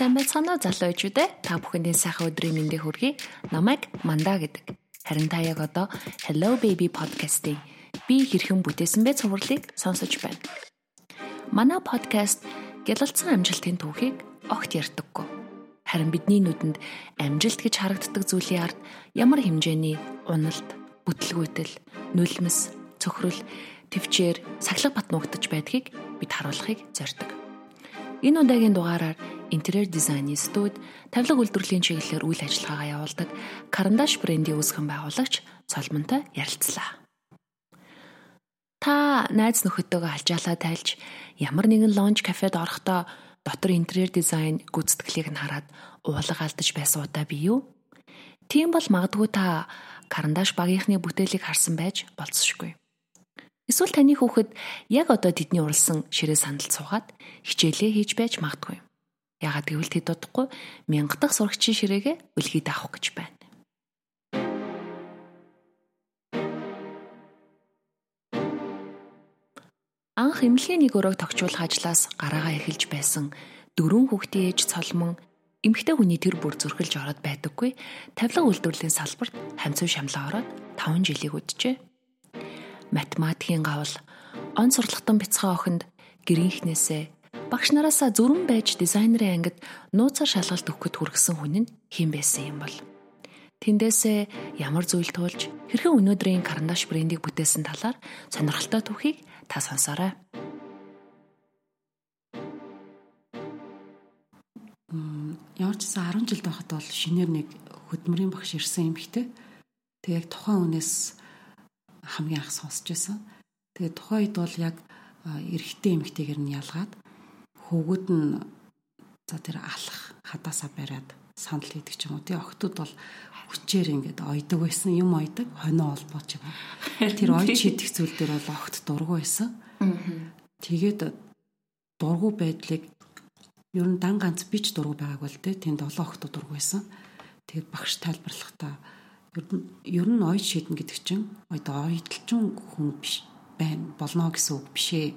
Сайн байцгаана уу залуучууд ээ. Та бүхэндээ сайхан өдрийн мэндийг хүргэе. Намайг Мандаа гэдэг. Харин та яг одоо Hello Baby podcast-ийг би хэрхэн бүтээсэн бэ цувралыг сонсож байна. Манай podcast гялалцсан амжилтын түүхийг огт ярьдаггүй. Харин бидний нүдэнд амжилт гэж харагддаг зүйлийн ард ямар хэмжээний уналт, бүтлгүүтэл, нулимс, цохрол, төвчээр, сахилга бат нуугдж байдгийг бид харуулахыг зорддог. Энэ удаагийн дугаараар интерьер дизайны студид тавилга үйлдвэрлэлийн чиглэлээр үйл ажиллагаагаа явуулдаг Карандаш брендийн үүсгэн байгуулагч Цолмонтой ярилцлаа. Та найз нөхөдтэйгээ алжаалаа тайлж ямар нэгэн лонж кафед орохдоо дотор интерьер дизайн гүйцэтгэлийг нь хараад уулга алдаж байсан удаа бий юу? Тийм бол магадгүй та Карандаш багийнхны бүтээлийг харсан байж болцсошгүй. Эсвэл таны хүүхэд яг одоо тэдний уралсан ширээ сандал суугаад хичээлээ хийж байж магадгүй. Ягаад гэвэл тэд удахгүй 1000 дахь сурагчийн ширээгээ үлхий даах гэж байна. Анх эмнэлгийн нэг өрөөг тогтчуулах ажлаас гараагаа эхэлж байсан 4 хүүхдийн ээж Цолмон эмэгтэй хүний тэр бүр зүрхэлж ороод байдаггүй тавилга үйлдвэрлэлийн салбарт хамцуу шамлаа ороод 5 жилийг үджээ. Математикийн гавл он сурлагтан бяцхан охинд гэрийнхнээсээ багш нараасаа зүрэн байж дизайнерын ангид нууцаар шалгалт өгөхөд хүргэсэн хүн нь хэн байсан юм бол тэндээсээ ямар зүйл туулж хэрхэн өнөөдрийн Карандаш брендийг бүтээсэн талаар сонирхолтой түүхийг та сонсоорой. Ямар ч гэсэн 10 жил байхад бол шинээр нэг хөдөлмөрийн багш ирсэн юм хтэй. Тэг яг тухайн үнээс хамгийн анх сонсч байсан. Тэгээд тухайн үед бол яг эрэгтэй эмэгтэйгээр нь ялгаад хөвгүүд нь за тэр алах хадаасаа бариад сандал хийдэг ч юм уу. Тэгээд охтууд бол хүчээр ингээд ойдаг байсан, юм ойдаг, хоноо олбоо ч юм. Тэр ойд шидэх зүйл дээр бол охт дургу байсан. Тэгээд дургу байдлыг ер нь дан ганц би ч дургу байгааг бол тэнд 7 охтууд дургу байсан. Тэгээд багш тайлбарлахдаа ер нь ойд шийднэ гэдэг чинь одоо ойдлчин хүн биш байна болно гэсэн үг биш ээ.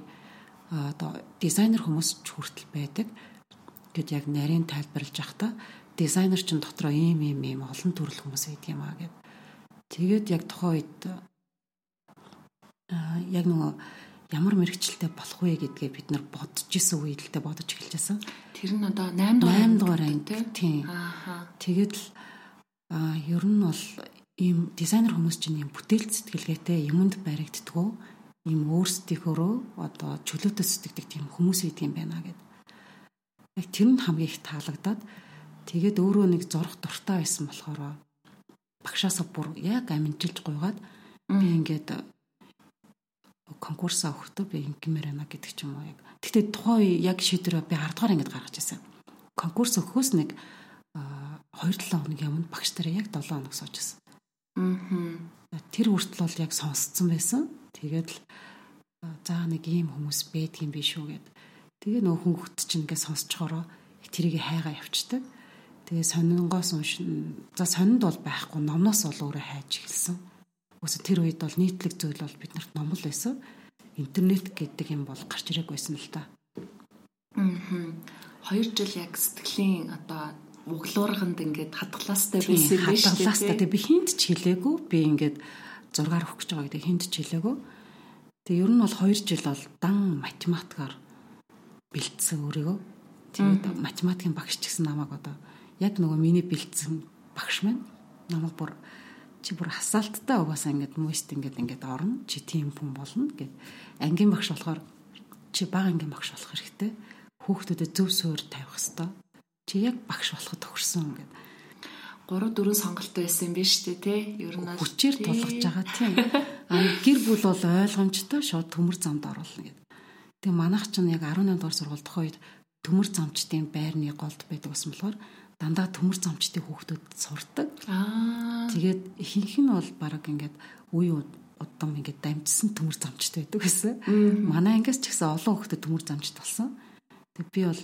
Одоо дизайнер хүмүүс ч хүртэл байдаг. Гэт яг нарийн тайлбарлаж явахдаа дизайнер чинь дотроо ийм олон төрөл хүмүүс байдаг юм аа гэд. Тэгээд яг тухайн үед яг нөгөө ямар мэрэгчлэлтэй болох вэ гэдгээ бид нар бодож исэн үедээ бодож эхэлжсэн. Тэр нь одоо 8 дугаар айн тийм. Тэгээд л ер нь бол ийм дизайнер хүмүүс чинь ийм бүтээл сэтгэлгээтэй юмд баригддгөө ийм өөрсдийнхөө одоо чөлөөтэй сэтгэдэг тийм хүмүүс байдаг юм байна гэдэг. Яг тэр нь хамгийн их таалагдаад тэгээд өөрөө нэг зорх дуртай байсан болохоор багшаасаа бүр яг амжилж гуйгаад би ингээд конкурсаа өгөхдөө би ингэмээр байна гэдэг ч юм уу яг. Тэгтээ тухайн яг шийдвэрээ би 10 дугаар ингээд гаргаж ирсэн. Конкурс өгөхөөс нэг 2-7 хоног явна багш тараа яг 7 хоног суужсэн. Тэр хүртэл бол яг сонсцсон байсан. Тэгээд л заа нэг ийм хүмүүс байдгийн биш үү гэд. Тэгээ нөх хөнгөт чинь ингээд сонсчхороо тэрийг хайгаа явцдаг. Тэгээ сонингоос уншин. За сонинд бол байхгүй номноос бол өөрөө хайж эхэлсэн. Үгүй тэр үед бол нийтлэг зүйл бол биднэрт номл байсан. Интернет гэдэг юм бол гарч ирээгүй байсан л та. 2 жил яг сэтгэлийн одоо углуурганд ингээд хатглаастай байсан юм биш үү? Хатглаастай. Би хинт ч хэлээгүй. Би ингээд 6-аар өгч байгаа гэдэг хинт ч хэлээгүй. Тэгээ ер нь бол 2 жил бол дан математикаар бэлдсэн өөрийгөө. Тэгээд математикийн багш ч гэсэн намайг одоо яг нөгөө миний бэлдсэн багш маань намайг бүр чи бүр хасаалттай угаасаа ингээд мөст ингээд орно. Чи тийм хүн болно гэд. Ангийн багш болохоор чи бага ангийн багш болох хэрэгтэй. Хүүхдүүдэд зөв суур тавих хэрэгтэй. Чи яг багш болоход төгссөн гэдэг. 3-4 сонголттой байсан юм биш үү те? Ер нь хүчээр тулгаж байгаа тийм. Гэр бүл бол ойлгомжтой шууд төмөр замд оруулна гэдэг. Тэгээ манайх чинь яг 18 дугаар сургууль тохоо үед төмөр замчдын байрны голд байдаг ус болохоор дандаа төмөр замчдын хүүхдүүд сурдаг. Тэгээд ихэнх нь бол баг ингээд үе удам ингээд дамжсан төмөр замчд байдаг гэсэн. Манай ангиас ч гэсэн олон хүүхдүүд төмөр замчд болсон. Тэг би бол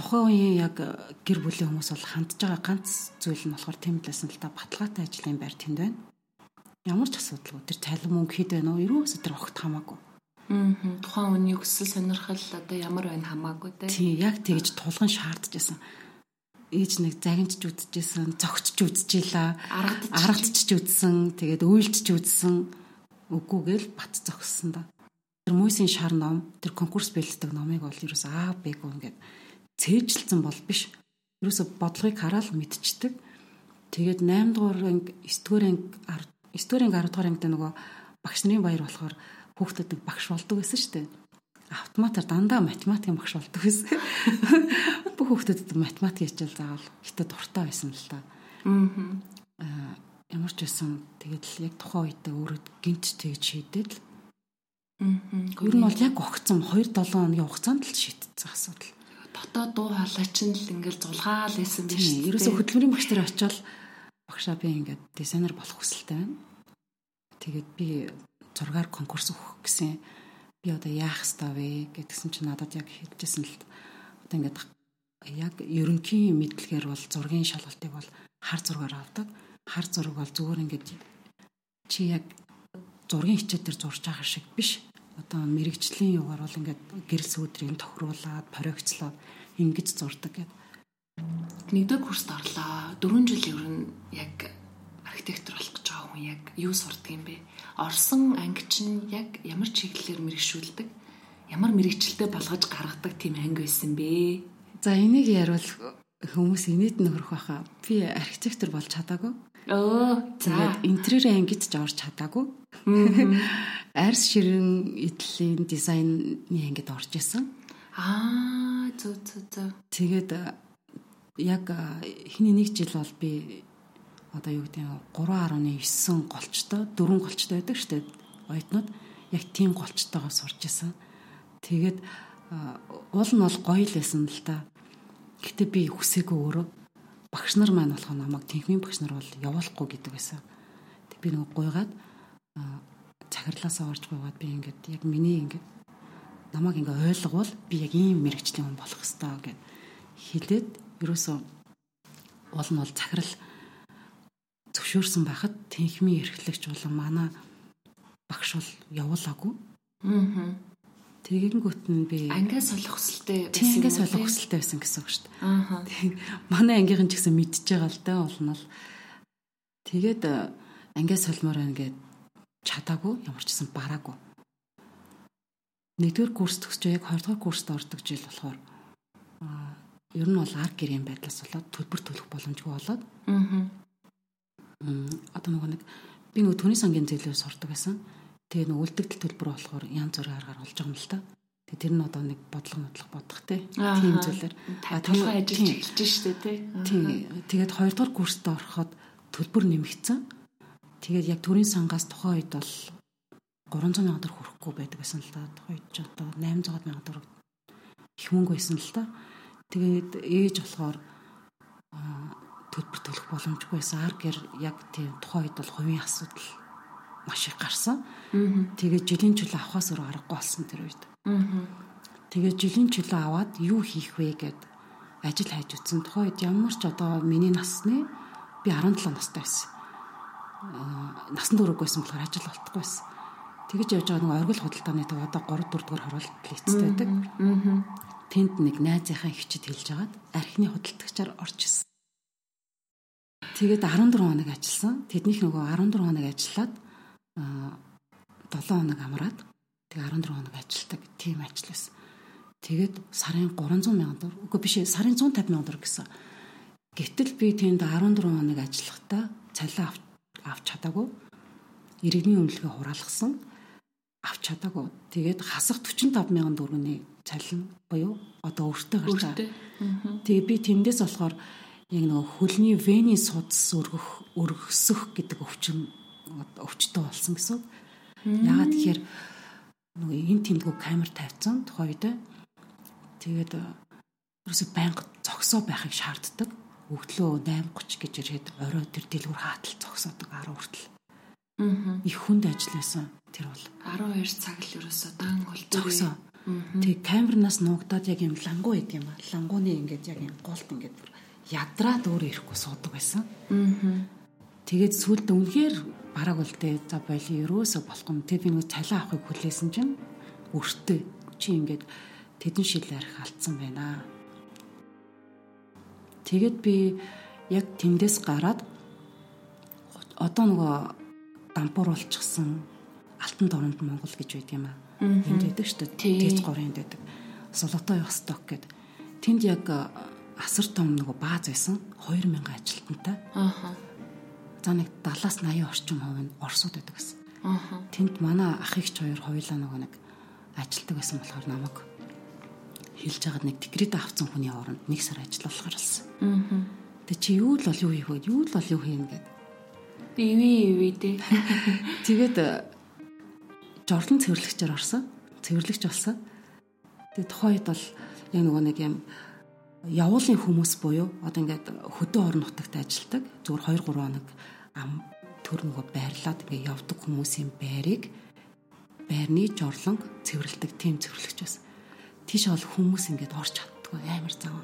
тухайн үеийн яг гэр бүлийн хүмүүс бол хандж байгаа ганц зүйл нь болохоор тэмдэглэсэн л та баталгаатай ажлын байр тэнд байна. Ямар ч асуудалгүй тэр цалин мөнгө хэд байна уу? Ерөөсөө тэр огт хамаагүй. Тухайн үеийн өсөл сонирхол одоо ямар байна хамаагүй те. Тийм яг тэгж тулгын шаардж байсан. Ээж нэг загинч үзэж байсан, цогтч үзэж илаа, аргадч үзсэн, тэгээд үйлч үзсэн. Үгүйгээл бат зогссон да. Тэр мөсийн шар ном, тэр конкурс бэлддэг номыг бол ерөөсөө аа бэгөө ингээд цээжилсэн бол биш. Ерөөсөө бодлогыг хараал мэдчихдэг. Тэгээд 8 дугаар анги, 9 дугаар анги, 10 дугаар ангид нөгөө багш нарын баяр болохоор хүүхдүүд багш болдог байсан шүү дээ. Автоматар дандаа математикийн багш болдог байсан. Бүх хүүхдүүд математик хичээл заавал хитэ дуртай байсан л та. Ямар ч байсан тэгээд л яг тухайн үед өөрөө гинт тэгж шийдээд л. Гүр нь бол яг огцсон 2-7 хоногийн хугацаанд л шийдсэн асуудал. Дотоод дуу хоолой чинь л ингээл зулгаал байсан биш үү? Ерөөсөө хөдөлмөрийн багш нарт очивол багшаа би ингээд дизайнер болох хүсэлтэй байна. Тэгээд би 6-аар конкурс өгөх гэсэн. Би одоо яах ёстой вэ гэдгсэн чинь надад яг хэлжсэн л одоо ингээд яг ерөнхий мэдлэгээр бол зургийн шалгалтыг бол хар зургаар авдаг. Хар зураг бол зүгээр ингээд чи яг зургийн хичээл дээр зурж байгаа шиг биш. Одоо мэрэгжлийн югаар бол ингээд гэрэл сүүдрийг тохируулад, проектлоод ингэж зурдаг гэдэг. Нэгдүгээр курст орлоо. 4 жил ер нь яг архитектор болох гэж байгаа хүн яг юу сурдаг юм бэ? Орсон анги чинь яг ямар чиглэлээр мэрэгшүүлдэг? Ямар мэрэгчлэлтэй болгож гаргадаг тийм анги байсан бэ? За энийг яривал хүмүүс инээд нөхрөх байхаа. Би архитектор болж чадаагүй. Тэгээд интерьер ангид ч орж чадаагүй. Арс ширэн эдлийн дизайны ангид орж исэн. Тэгээд яг хиний нэг жил бол би одоо юу гэдэг нь 3.9 голчтой, 4 голчтой байдаг шүү дээ. Оюутнууд яг тийм голчтойгоо сурж исэн. Тэгээд уул нь бол гоё л байсан л та. Гэтэ би хүсээгүй өөрөө. Багш нар маань болох намайг техникийн багш нар бол явуулахгүй гэдэг байсан. Тэг би нэг гуйгаад цагарлаасаа орж гуйгаад би ингээд яг миний ингээд намайг ингээ ойлгуул би яг ийм мэрэгчлийн хүн болох ёстой гэд хэлээд ерөөсөө уул нь бол цаграл зөвшөөрсөн байхад техникийн эрхлэгч болон манай багш бол явуулаагүй. Тэгэнгүүт нь би ангиа солих хүсэлтэй байсан. Ангиа солих хүсэлтэй байсан гэсэн үг шүү дээ. Манай ангийнхан ч гэсэн мэдчихэж байгаа л да олнол. Тэгээд ангиа солимоор ингээд чадаагүй ямар ч гэсэн бараагүй. 1-р курс төгсчөө яг 2-р курст ордог жил болохоор ер нь бол ар гэрийн байдлаас болоод төлбөр төлөх боломжгүй болоод. Одоо нэг би нөгөө төвний сангийн зэглэлээр сурдаг байсан. Тэгээ нэг үлдэгдэл төлбөр болохоор янз бүрээр гаргуулж байгаа юм л та. Тэгээ тэр нь одоо нэг бодлого бодох тийм зүйлээр толгой ажиллаж эхэлж штэ тий. Тэгээд 2-р курст ороход төлбөр нэмэгдсэн. Тэгээд яг төрийн сангаас тухайн үед бол 300,000 төгрөг хүрэхгүй байдаг байсан л та. Тухайн үед ч одоо 800,000 төгрөг их мөнгө байсан л та. Тэгээд ээж болохоор төлбөр төлөх боломжгүй байсан. Ар гэр яг тийм тухайн үед бол хувийн асуудал маш их гарсан. Тэгээ жилийн чөлөө авахаас өөр аргагүй болсон тэр үед. Тэгээ жилийн чөлөө аваад юу хийх вэ гэд ажил хайж утсан. Тухайн үед ямар ч одоо миний насны би 17 настай байсан. Насан туршгүй байсан болохоор ажил олдохгүй байсан. Тэгэж явж байгаа нэг оргил худалдааны төв одоо 3 4 дугаар хорвол листтэй байдаг. Тэнд нэг найзынхаа хичэд хэлж хагаад архины худалдагчаар орж ирсэн. Тэгээд 14 хоног ажилласан. Тэднийх нөгөө 14 хоног ажиллаад 7 хоног амраад тэгээ 14 хоног ажилладаг тийм ажил байсан. Тэгээд сарын 300,000 төгрөг үгүй биш сарын 150,000 төгрөг гэсэн. Гэтэл би тэнд 14 хоног ажиллахдаа цалин авч чадаагүй. Иргэний өмнөлгөө хураалгасан авч чадаагүй. Тэгээд хасах 45,000 төгрөгийн цалин буюу одоо өөртөө гарч байгаа. Тэгээ би тэндээс болохоор яг нэг хөлний вени судас өргөсөх гэдэг өвчин өвчтэй болсон гэсэн. Яагаад тэгэхээр нөгөө энэ тэмдгүү камер тавьсан тухайд. Тэгээд ерөөсөй банк зогсоо байхыг шаарддаг. өглөө 8:30 гэж ирэхэд орой тэр дэлгүр хаатал зогсоодаг 10 хүртэл. Их хүнд ажилласан. Тэр бол 12 цаг л ерөөсөө дан гол зогсоо. Тэг камернаас нуугдаад яг юм лангуу гэдэг юм ба. Лангууны ингээд яг юм голт ингээд бүр ядраад өөр ирэхгүй суудаг байсан. Тэгээд сүүлд үнэхээр бараг болтой за боли ерөөсөө болох юм. Тэг би нэг цалин авахыг хүлээсэн чинь өртөө чи ингээд тэдэн шил арих алдсан байна. Тэгээд би яг тэндээс гараад одоо нөгөө дампуур болчихсон алтан доронд Монгол гэж байдаг юм аа. Энд байдаг шүү дээ. Тэц 3-нд байдаг. Солотой Восток гэдэг. Тэнд яг асар том нөгөө бааз байсан. 2000 ажилтнтай. Аха. За нэг 70-80 орчим хувь нь орсууд байдаг гэсэн. Аха. Тэнд манай ах ихч хоёр хоёлаа нөгөө нэг ажилтдаг байсан болохоор намайг хэлж хагаад нэг декрет авсан хүний оронд нэг сар ажиллахаар болсон. Тэгээ чи юу л хийнэ гэдэг. Ивээ дээ. Тэгээд жорлон цэвэрлэгчээр орсон. Цэвэрлэгч болсон. Тэгээд тухайд бол яг нөгөө нэг юм явуулын хүмүүс буюу одоо ингээд хөдөө орон нутагт ажилладаг. Зүгээр 2-3 хоног ам төр нөгөө байрлаад ингээд явдаг хүмүүсийн байрны жорлон цэвэрлдэг тийм цэвэрлэгч байсан. Тийш бол хүмүүс ингээд орч чаддгүй амар зам.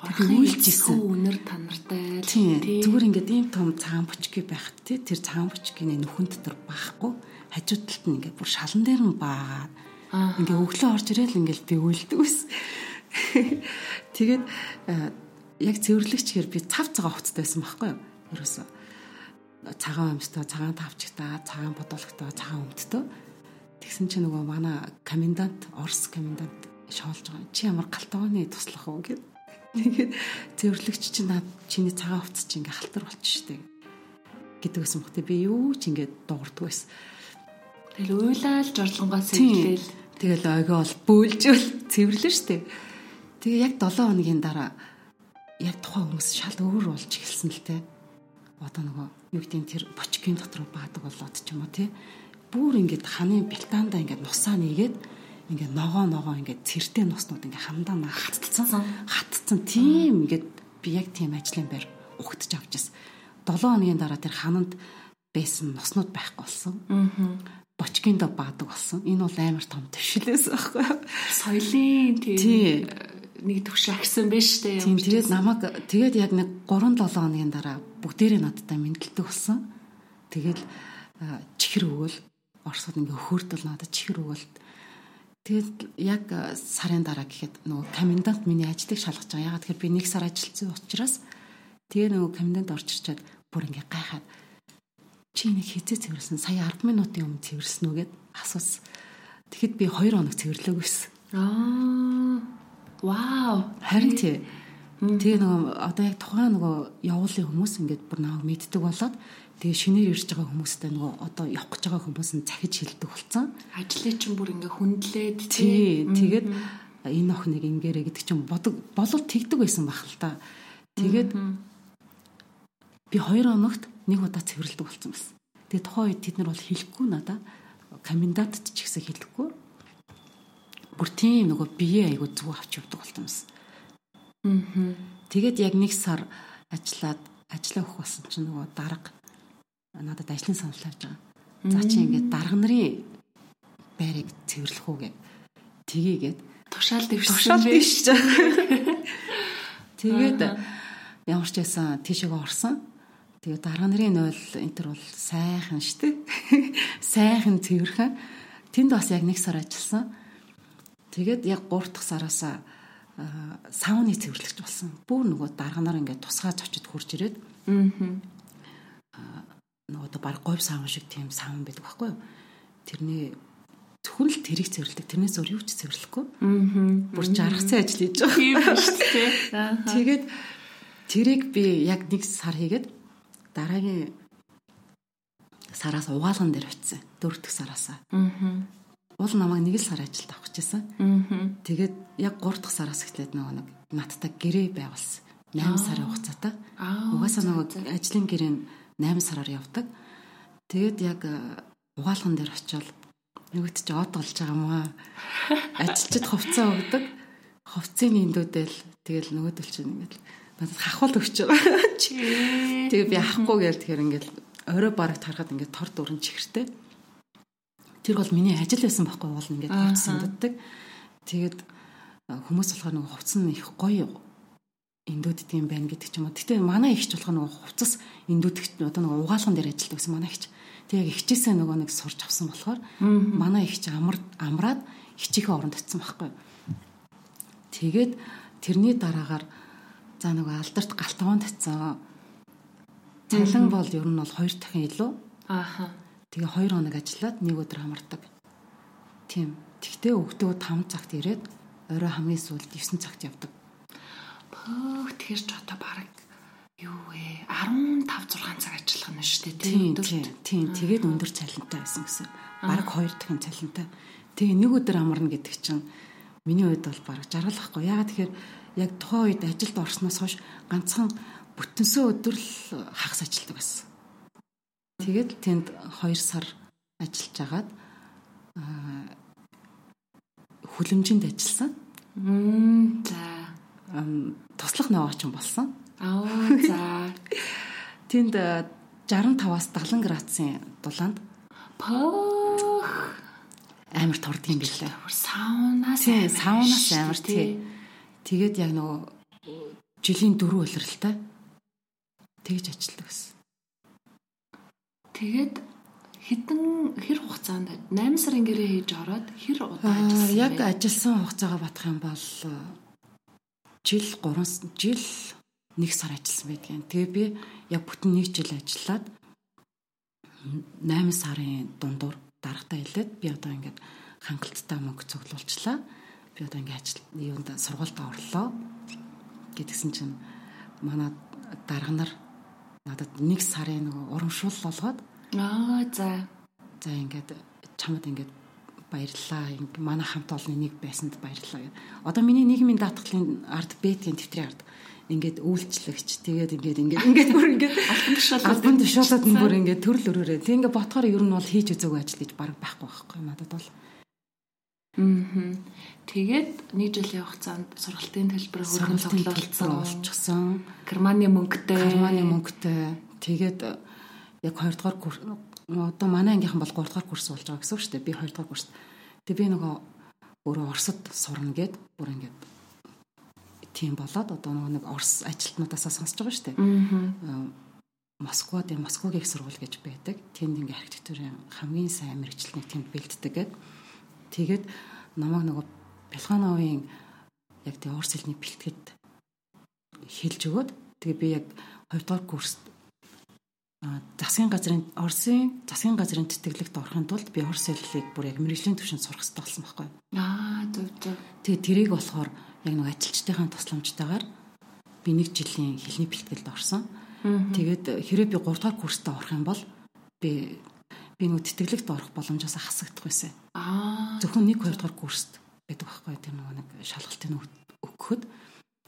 Тэгээд үйлчсэн өнөр танартай. Зүгээр ингээд ийм том цагаан бочки байхад тэр цагаан бочкины нүхэн дотор баахгүй хажуу талд нь ингээд бүр шалан дээр нь баагаад ингээд өглөө орж ирээл ингээд би үйлдэг ус. Тэгээд яг цэвэрлэгч хэр би цав цагаа хувцтай байсан байхгүй юу? Ерөөсөө цагаан өмстөө, цагаан тавчгтаа, цагаан бодоологтаа, цагаан өмдтөө. Тэгсэн чинь нөгөө манай орс комендант шоолж байгаа. Чи ямар галтааны туслах уу гэв. Тэгээд цэвэрлэгч чи над чиний цагаан хувцас чи ингээ халтар болчих штеп гэдэг юм хөхтэй би юу ч ингээ дуурдаг байсан. Тэгэл уйлаал жорлонгоо сэвлээл. Тэгэл ойгоо бол бөөлжөл цэвэрлэн штеп. Тэгээ яг 7 хоногийн дараа яг тухайн хүмүүс шал өөр болж эхэлсэн л тэ. Одоо нөгөө юу гэдэг тэр бочкийн дотор баадаг болоод ч юм уу тий. Бүр ингээд ханы бэлтаанда ингээд нусаа нэгээд ингээд ногоо ингээд цэртэй нуснууд ингээд хамдаа наа хатцсан тийм ингээд би яг тийм ажлын байр ухтж авчихсан. 7 хоногийн дараа тэр хананд байсан нуснууд байхгүй болсон. Бочкиндо баадаг болсон. Энэ бол амар том төвшлээс байхгүй. Соёлын тийм нэг төвшө агсан байж тээ. Тэгээд намайг тэгээд яг нэг 3-7 хоногийн дараа бүгдээрээ надтай мэдлэлтэй болсон. Тэгэл чихэр өгөөл орсод ингээ өхөрдөл надад чихэр өгөөлт. Тэгэд яг сарын дараа гэхэд нөгөө комендант миний ажлыг шалгаж байгаа. Ягаад гэхээр би нэг сар ажилласан учраас тэгээ нөгөө комендант орж ирчээд бүр ингээ гайхаад чи нэг хизээ цэвэрлсэн сая 10 минутын өмнө цэвэрлсэн үү гэд асуусан. Тэгэхэд би 2 хоног цэвэрлээг байсан. Вау, харин тий. Тэгээ нөгөө одоо яг тухайн нөгөө явуулын хүмүүс ингээд бүр нааг мэддэг болоод тэгээ шинээр ирж байгаа хүмүүстэй нөгөө одоо явах гэж байгаа хүмүүс нь захиж хилдэг болсон. Ажлыг чинь бүр ингээ хүндлээд тий. Тэгээд энэ охиныг ингээрэ гэдэг чинь болол тэгдэг байсан байх л та. Тэгээд би 2 хоногт нэг удаа цэвэрлдэг болсон байсан. Тэгээд тухайн үед тэд нар бол хэлэхгүй надаа. Комендантд ч ихсэ хэлэхгүй. Бүр тийм нөгөө бие айгуу зүг авч явдаг болсон юмсан. Тэгээд яг нэг сар ажиллаа өгөх болсон чинь нөгөө дарга надад ажлын санал авч байгаа. За чи ингээд дарга нарын байрыг цэвэрлэх үү гэв. Тгийгээд тушаал дэвшсэн. Тэгээд ямар ч байсан тийшээ орсон. Тэгээд дарга нарын нойл энтер бол сайхан штэ. Сайхан цэвэрхэн. Тэнд бас яг нэг сар ажилласан. Тэгээд яг 3 дахь сараасаа сауны цэвэрлэгч болсон. Бүр нөгөө дарганаар ингээд тусгаж очиж хурж ирээд нөгөө баг говь саун шиг тийм саун байдаг байхгүй юу? Тэрний зөвхөн л тэрийг цэвэрлдэг. Тэрнээс өөр юу ч цэвэрлэхгүй. Бүр жаргацсан ажил хийж байгаа юм шүү дээ. Тэгээд тэрийг би яг нэг сар хийгээд дараагийн сараас угаалган дээр очисан. 4 дахь сараасаа. Уул намайг нэг л сар ажилд авах гэжсэн. Тэгээд яг 3 дахь сараас эхлээд нөгөө нэг надтай гэрээ байгуулсан. 8 сарын хугацаатай. Угаасаа нөгөө ажлын гэрээ нь 8 сараар явдаг. Тэгээд яг угаалган дээр очивол нөгөөт ч од болж байгаа юм аа. Ажилчид хувцас өгдөг. Хувцсыг индүүдэл тэгэл нөгөөдөл чинь ингээд хахуул өгчөө. Тэгээ би авахгүй гээл тэгэхээр ингээд орой барагт харахад ингээд тор дурын чихэртэй. Тэр бол миний ажил байсан байхгүй уул ингээд хавцсан дутдаг. Тэгээд хүмүүс болохоор нөгөө хувцас нь их гоё индүүдтэй юм байна гэдэг ч юм уу. Гэтэ манай ихч болохоор нөгөө хувцас индүүдтэй одоо нөгөө угаалган дээр ажилладаг гэсэн манай ихч. Тэгээ ихчээсээ нөгөө нэг сурч авсан болохоор манай ихч амраад хичээхээ оронд очсон байхгүй. Тэгээд тэрний дараагаар за нөгөө алдарт галтгоонд татсан. Цалин бол ер нь бол 2 дахин илүү. Ааха. Тэгээ 2 хоног ажиллаад 1 өдөр хамардаг. Тийм. Тэгтээ өгдөө 5 цагт ирээд орой хамгийн сүүлд 9 цагт явдаг. Бөө тэгэрч одоо бараг юу вэ? 15-6 цаг ажиллах нь шүү дээ. Тийм. Тийм. Тэгээд өндөр цалинтай байсан гэсэн. Бараг 2 дахин цалинтай. Тэгээ 1 өдөр амарна гэдэг чинь миний хувьд бол бараг жаргалахгүй. Яагаад тэгэхээр яг тухайн үед ажилд орсноос хойш ганцхан бүтэнсөө өдөр л хагас ажилладаг байсан. Тэгээд тэнд 2 сар ажиллаж агаад хүлэмжинд ажилласан. За туслах ногооч юм болсон. За. Тэнд 65-аас 70 градусын дулаанд амар торд юм билээ. Саунаас амар тий. Тэгээд яг нөгөө жилийн 4 улиралтай тэгж ажилладаг гэсэн. Тэгээд хэр хугацаанд 8 сарын гэрээ хийж ороод хэр удаа ажилласан? Яг ажилласан хугацаагаа батлах юм бол жил 1 сар ажилласан байдгийн. Тэгээ би яг бүтэн 1 жил ажиллаад 8 сарын дундуур дарагтаа хэлээд би одоо ингээд хангалттай мөнгө цуглуулчлаа. Би одоо ингээд сургуульд орлоо гэдгсэн чинь манай дарга нар надад 1 сарын нэг урамшуул болгоод за ингээд чамд ингээд баярлалаа. Манай хамт олны нэг байсанд баярлалаа гэд. Одоо миний нийгмийн даатгалын ард бэтгийн тэмдрийн ард ингээд үйлчлэгч тэгээд ингээд бүр ингээд албан тушаалаад бүр ингээд төрөл өрөөрөө. Тэг ингээд ботхоор ер нь бол хийж үзээгүй ажил гэж баг байхгүй байхгүй надад бол. Тэгээд 1 жилийн хугацаанд сургалтын төлбөр хөрөнгө олчихсон. Германы мөнгөтэй. Тэгээд яг 2 дугаар курс одоо манай ангийнхан бол 3 дугаар курс болж байгаа гэсэн үг шүү дээ. Би 2 дугаар курс. Тэгээд би нөгөө өөрөө Оросд сурна гэд бүр ингээд тийм болоод одоо нэг Орос ажилтнуудаасаа сонсож байгаа шүү дээ. Москвагийн их сургууль гэж байдаг. Тэнд ингээд архитектурын хамгийн сайн мэргэжилтний тэнд бэлддэг гэд. Тэгээд намайг нөгөө Пелхановын яг тэр Орос хэлний бэлтгэд хэлж өгөөд тэгээ би яг 2 дугаар курст засгийн газрын тэтгэлэгт орохын тулд би Орос хэллийг бүр яг мэргэжлийн түвшинд сурах хэрэгтэй болсон байхгүй. Зөв. Тэгээ тэрийг болохоор яг нөгөө ажилчдынхаа тусламжтайгаар би 1 жилийн хэлний бэлтгэлд орсон. Тэгээд хэрэв би 3 дугаар курстаа орох юм бол би нөгөө тэтгэлэгт орох боломжоос хасагдах байсан. Зөвхөн 1-2 дугаар курст гэдэг байхгүй тэр нөгөө нэг шалгалтын өгөхөд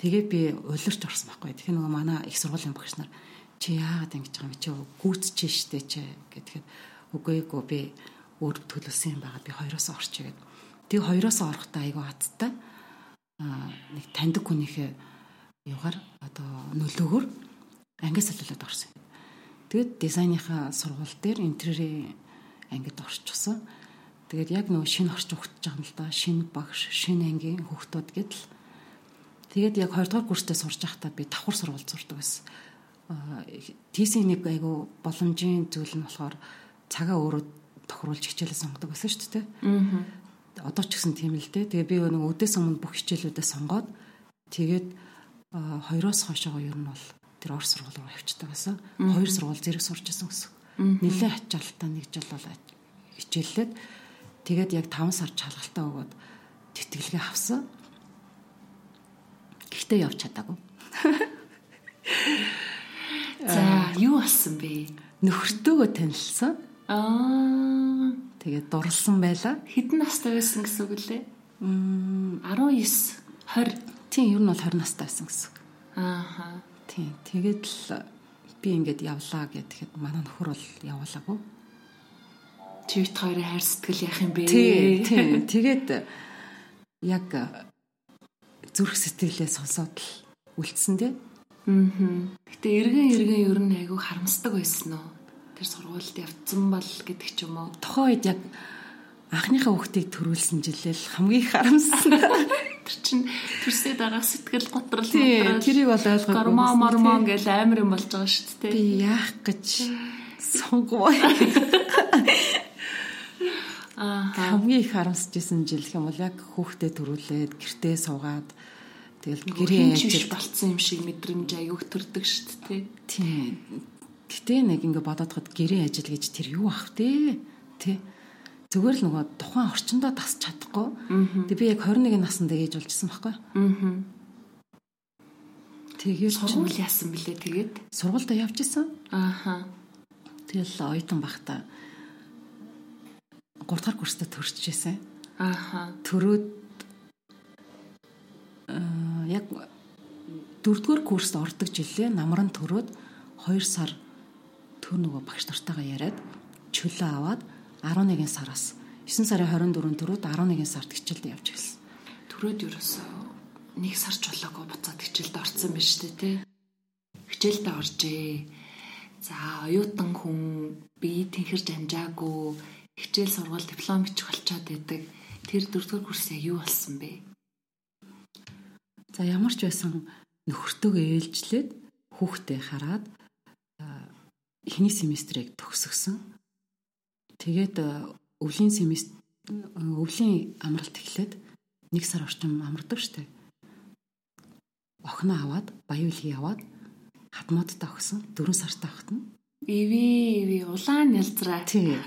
тэгээ би улирч орсон байхгүй. Тэгэхээр нөгөө манай их сургуулийн багш нар чи яагаад ингэж байгаа юм чи гүйтж штэ чи гэхэд үгүй би өөрөө төлөвлөсөн юм байгаа би 2-оос орчих гэдэг. Тэгээ 2-оос орохдоо айгүй хаттай нэг таньдаг хүнийхээ югаар одоо нөлөөгөр ангиас солиулаад орсон. Тэгээд дизайныхаа сургууль дээр интерьерийн ангид орчихсон. Тэгээд яг нөгөө шинэ орч ухтж байгаа юм л да. Шинэ багш, шинэ ангийн хүүхдүүд гэдэл. Тэгээд яг 2 дугаар курстээ сурж байхдаа би давхар сургууль сурдаг байсан. Тийсийн нэг айгу боломжийн зүйл нь болохоор цагаа өөрөө тохируулж хичээлээ сонгодог байсан шүү дээ. Одоо ч гэсэн тийм л дээ. Тэгээд би нөгөө өдөөс өмнө бүх хичээлүүдээ сонгоод тэгээд 2-оос хойшоогоо ер нь бол тэр Орос сургууль руу явчихдаг гэсэн. 2 сургууль зэрэг сурч байсан гэсэн. Нилээ ачаалтаа нэг жил бол хичээллээд тэгээд яг 5 сар шалгалтаа өгөөд тэтгэлгээ авсан. Гэхдээ явж чадаагүй. За, юу болсон бэ? Нөхөртөөгөө танилцсан. Тэгээд дурлсан байлаа. Хэдэн настай байсан гэсэн үг лээ? 19, 20. Тийм, ер нь бол 20 настай байсан гэсэн. Тэгээд л би ингээд явлаа гэхэд манай нөхөр бол явуулаагүй. Чивт хоёрын хайр сэтгэл яах юм бэ? Тийм. Тэгээд яг зүрх сэтгэлээ сонсоод л үлдсэн дээ. Гэтэ эргэн ер нь айгүй харамсдаг байсан уу? Тэр сургуульд явцсан бол гэдэг ч юм уу. Тухайн үед яг анхныхаа хүүхдийг төрүүлсэн жилээл хамгийн харамссан. Тэр чинь төрсний дараа сэтгэл готрол готрол. Тэрийг бол ойлгоогүй. Гармаа мармаа гэж амар юм болж байгаа шүү дээ. Би яах гэж сонгов. Хамгийн их харамсчихсан жил хэм бол яг хүүхдээ төрүүлээд гэртээ суугаад тэгэл гэрээ ажиж болцсон юм шиг мэдрэмж аюух төрдөг шүү дээ. Тийм. Гэтэ нэг ингэ бодоодоход гэрээ ажил гэж тэр юу ах вэ? Тэ. Зүгээр л нөгөө тухайн орчиндөө тасч чадахгүй. Тэг би яг 21 насндаа ээж болжсэн байхгүй. Тэгээд сургууль яасан бэлээ тэгээд? Сургуультай явчихсан. Тэгэл оюутан багтаа 3 дахь курстаа төрчихсэн. Төрөөд яг 4-р курст ордог жилээ намран төрөөд 2 сар төр нөгөө багш нартайгаа яриад чөлөө аваад 11 сараас 9 сарын 24-нд төрөөд 11 сард хичээлд явж эхэлсэн. Төрөөд ерөөсөө 1 сар ч болоогүй буцаад хичээлд орсон байж тээ, тий. Хичээлд оржээ. За оюутан хүн бие тэнхэрж амжаагүй хичээл сургууль диплом бичих болчоод байдаг. Тэр 4-р курсээ юу болсон бэ? За ямар ч байсан нөхөртөөгөө ээлжлээд хүүхдээ хараад эхний семестрийг төгсгсөн. Тэгээд өвлийн амралт эхлээд 1 сар орчим амардаг штэ. Охиноо аваад Баяулхий яваад хадмуудад огсон 4 сартаа огтно. Иви улаан ялзраа. Тий.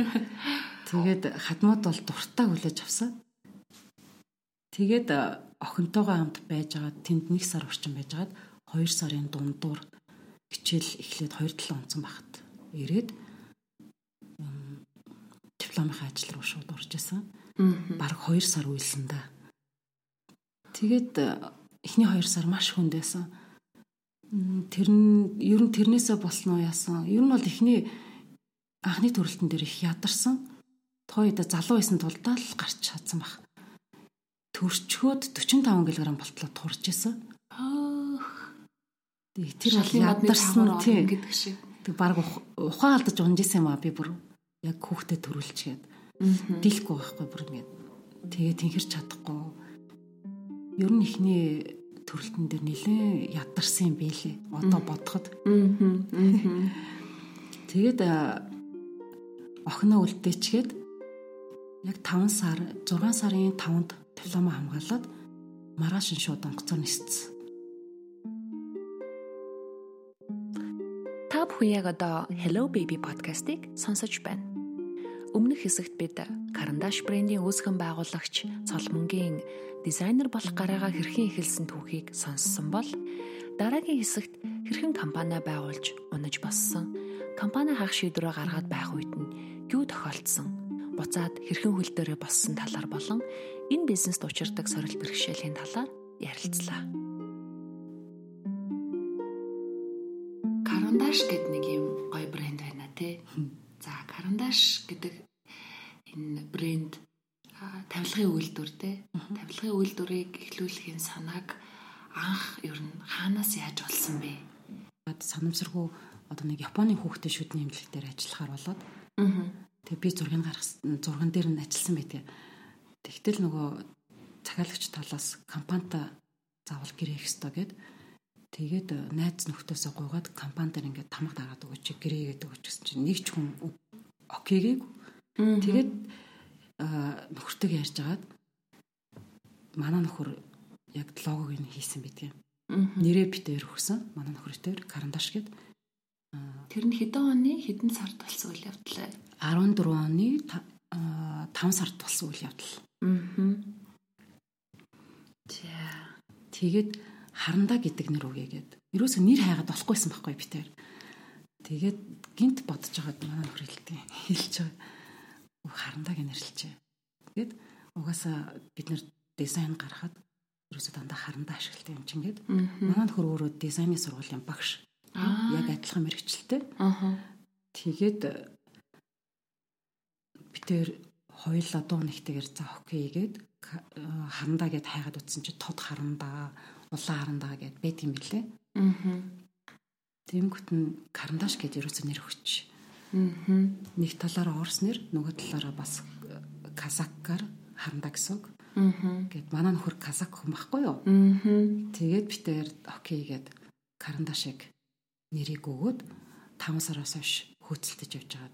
Тэгээд хадмууд бол дуртай хүлээж авсан. Тэгээд охинтойгоо хамт байжгаад тэнд 1 сар орчим байжгаад 2 сарын дундуур хичээл эхлээд 2-7 онцон багт ирээд дипломынхаа ажил руу шууд орж исэн. Бараг 2 сар үйлсэн да. Тэгээд эхний 2 сар маш хүнд байсан. Тэр нь ер нь тэрнээсээ болсон уу яасан? Ер нь бол эхний анхны төрөлтөн дээр их ядарсан. Тухайд залуу байсан тулдаа л гарч чадсан баг. Төрчгөөд 45 кг болтлоо турж исэн. Тэр бол ядарсан гэдэг шиг. Тэг баг ухаан алдаж унж исэн юм аа би бүр. Яг хүүхдээ төрүүлчихэд. Дийлэхгүй байхгүй бүр ингэ. Тэгээ тэнхэрч чадахгүй. Ер нь эхний төрөлтөн дээр нэлээд ядарсан юм билээ. Одоо бодоход. Тэгээд охиноо үлдээчгээд яг 5 сар, 6 сарын 5-нд дипломоо хамгаалаад маргааш нь шууд онцгой нисцсэн. Та бүхэн яг одоо Hello Baby podcast-ийг сонсож байна. Өмнөх хэсэгт бид Карандаш брендийн үүсгэн байгуулагч Цолмонгийн дизайнер болох гараагаа хэрхэн эхэлсэн түүхийг сонссон бол дараагийн хэсэгт хэрхэн компани байгуулж унаж боссон, компани хаах шийдвэрээ гаргаад байх үед нь юу тохиолдсон, буцаад хэрхэн хөл дээрээ боссон талаар болон энэ бизнест учирдаг сорил бэрхшээлийн талаар ярилцлаа. Карандаш гэдэг нэг юм гоё брэнд байна тий. За Карандаш гэдэг энэ брэнд тавилгын үйлдвэр тий. Тавилгын үйлдвэрийг эхлүүлэхийн санааг анх ер нь хаанаас яаж олсон бэ? Санамсаргүй одоо нэг Японы хүүхдтэй шүдний имлэг дээр ажиллахаар болоод. Тэгээ би зурган дээр нь ажилласан байдаг. Тэгтэл нөгөө захиалагч талаас компанитаа заавал гэрээ хийх ёстой гэд. Тэгээд найз нөхдөөсөө гуйгаад компанитаар ингээд тамга дараад өгөөч гэрээ гэдэг өгч гэсэн чинь нэг ч хүн окейгээг. Тэгээд нөхөртөө ярьж агаад манай нөхөр яг логог нь хийсэн байдаг. Нэрээ битээр өгсөн. Манай нөхөртөө Карандаш гэд. Тэр нь хэдэн сард болсон үйл явдал? 14 оны 5 сард болсон үйл явдал. Тэгээд харандаа гэдэг нэр өгьегээд. Ерөөсөө нэр хайгаад болохгүйсэн байхгүй битээр. Тэгээд гинт бодож байгаад манай нөхөр хэлж байгаа. Харандааг нэрлэлчээ. Тэгээд угаасаа бид нэр дизайн гаргахад ерөөсөө дандаа харандаа ашигладаг юм чинь гээд. Манай нөхөр өөрөө дизайны сургуулийн багш. Яг адилхан мэргэжилтэй. Тэгээд бид тэр хоёулаа дуу нэгтэйгээр за окей гээд харандаа гээд хайгаад утсан чи тод харандаа, улаан харандаа гээд байт юм билээ. Тэнгүүт нь карандаш гэдэг юусоо нэр өгч. Нэг талаараа орс нэр, нөгөө талаараа бас казаккаар хандаа гэсэн үг. Гэт манай нөхөр казак хүн байхгүй юу? Тэгээд би тэр окей гэд карандашыг нэрийг өгөөд 5 сараас хойш хөөцөлдөж явж байгаа.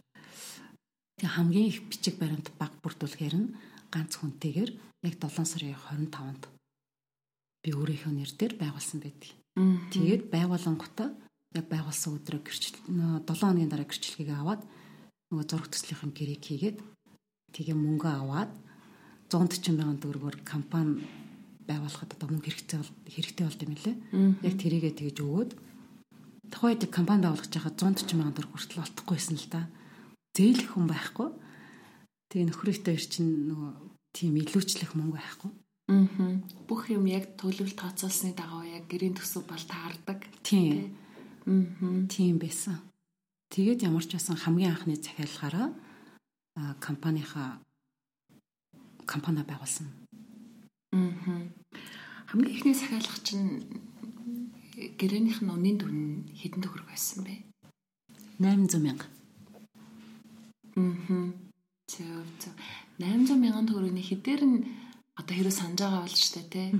Тэг хамгийн их бичиг баримт баг бүрдүүлэхээр нь ганц хүнтэйгээр яг 7 сарын 25-нд би өөрийнхөө нэр дээр байгуулсан байдаг. Тэгээд байгуулангуудаа яг байгуулсан өдрөө гэрчлэл 7 хоногийн дараа гэрчлэгийг аваад нөгөө зураг төслийнхэн гэрээг хийгээд тэгээ мөнгө аваад 140,000 төгрөгөөр компани байгуулахад одоо мөнгө хэрэгтэй болд юм лээ. Яг тэрийгээ тэгж өгөөд тухайн үед компани байгуулж байхад 140,000 төгрөг хүртэл олдохгүйсэн л да. Зээлх хүн байхгүй. Тэгээ нөхрөөтэй ирчин нөгөө тийм илүүчлэх мөнгө байхгүй. Бүх юм яг төлөвлөлт тооцоолсны дагуу яг гэрийн төсөв бол таардаг. Тийм. Тийм байсан. Тэгээд ямар ч байсан хамгийн анхны захиалгаараа компани байгуулсан. Хамгийн ихний захиалга чинь гэрээнийх нь үнийн дүн хэдэн төгрөг байсан бэ? 800,000. 800,000 төгрөгийн хэдээр нь одоо хэрэв санаж байгаа бол ч тэ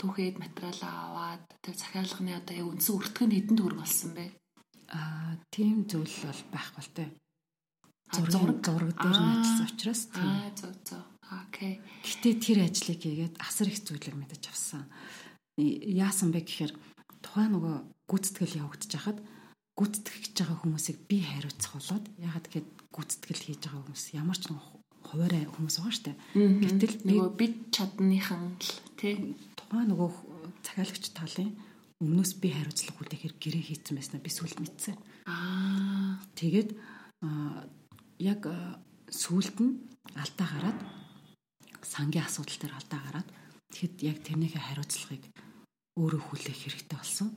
түүхэд материалаа аваад тэр захиалганы одоо яг үндсэн үртгэх нь хэдэн төгрөг болсон бэ? Тийм зүйл бол байхгүй л тэ. Зураг дээр нь ажилласан учраас тийм. Окей. Гэтэ тэр ажлыг хийгээд асар их зүйлийг мэдэж авсан. Яасан бэ гэхээр тухайн нөгөө гүйтгэл явагдаж хахад гүйтгэж байгаа хүмүүсийг би хариуцах болоод ягаад гэхэд гүйтгэл хийж байгаа хүмүүс ямар ч хуваарай хүмүүс байгаа штэ. Гэтэл нөгөө бид чадныхан л тий тухайн нөгөө захиалагч талын өмнөөс би хариуцлага үлдээхээр гэрээ хийцэн байснаа би сүлд мэдсэн. Тэгээд яг сүлд нь алдаа гараад сангийн асуудал дээр алдаа гараад тэгэхэд яг тэрнийхээ хариуцлагыг өөрөө хүлээх хэрэгтэй болсон.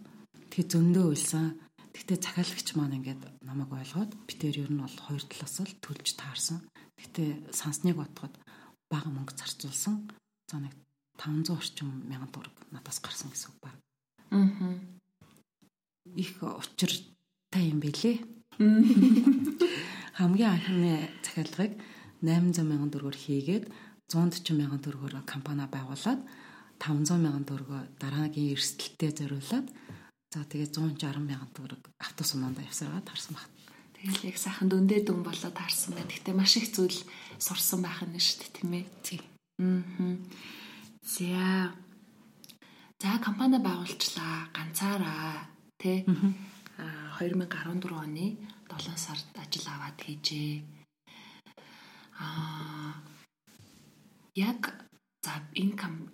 Тэгээд зөндөө үйлсэн. Гэтэ захиалагч маань ингээд намайг ойлгоод битээр ер нь бол хоёр талаас л төлж таарсан. Гэтэ сансныг бодоход бага мөнгө зарцуулсан. За нэг 500,000 төгрөг надаас гарсан гэсэн үг баг. Их учиртай юм билээ. Хамгийн анхны захиалгыг 800,000 төгрөгөөр хийгээд 140,000 төгрөгөөр компани байгуулад 500,000 төгрөгөөр дараагийн эрсдэлтэд зориулаад за тэгээ 160,000 төгрөг автобус унаанда явсараад харсан баг. Тэгэл яг сайхан дүндээ дүн болоод харсан байна. Гэхдээ маш их зүйл сурсан байх нь шүү дээ, тийм ээ. Тий. За компани байгуулчлаа ганцаараа тий. 2014 оны 7 сард ажил аваад хийжээ. Яг за энэ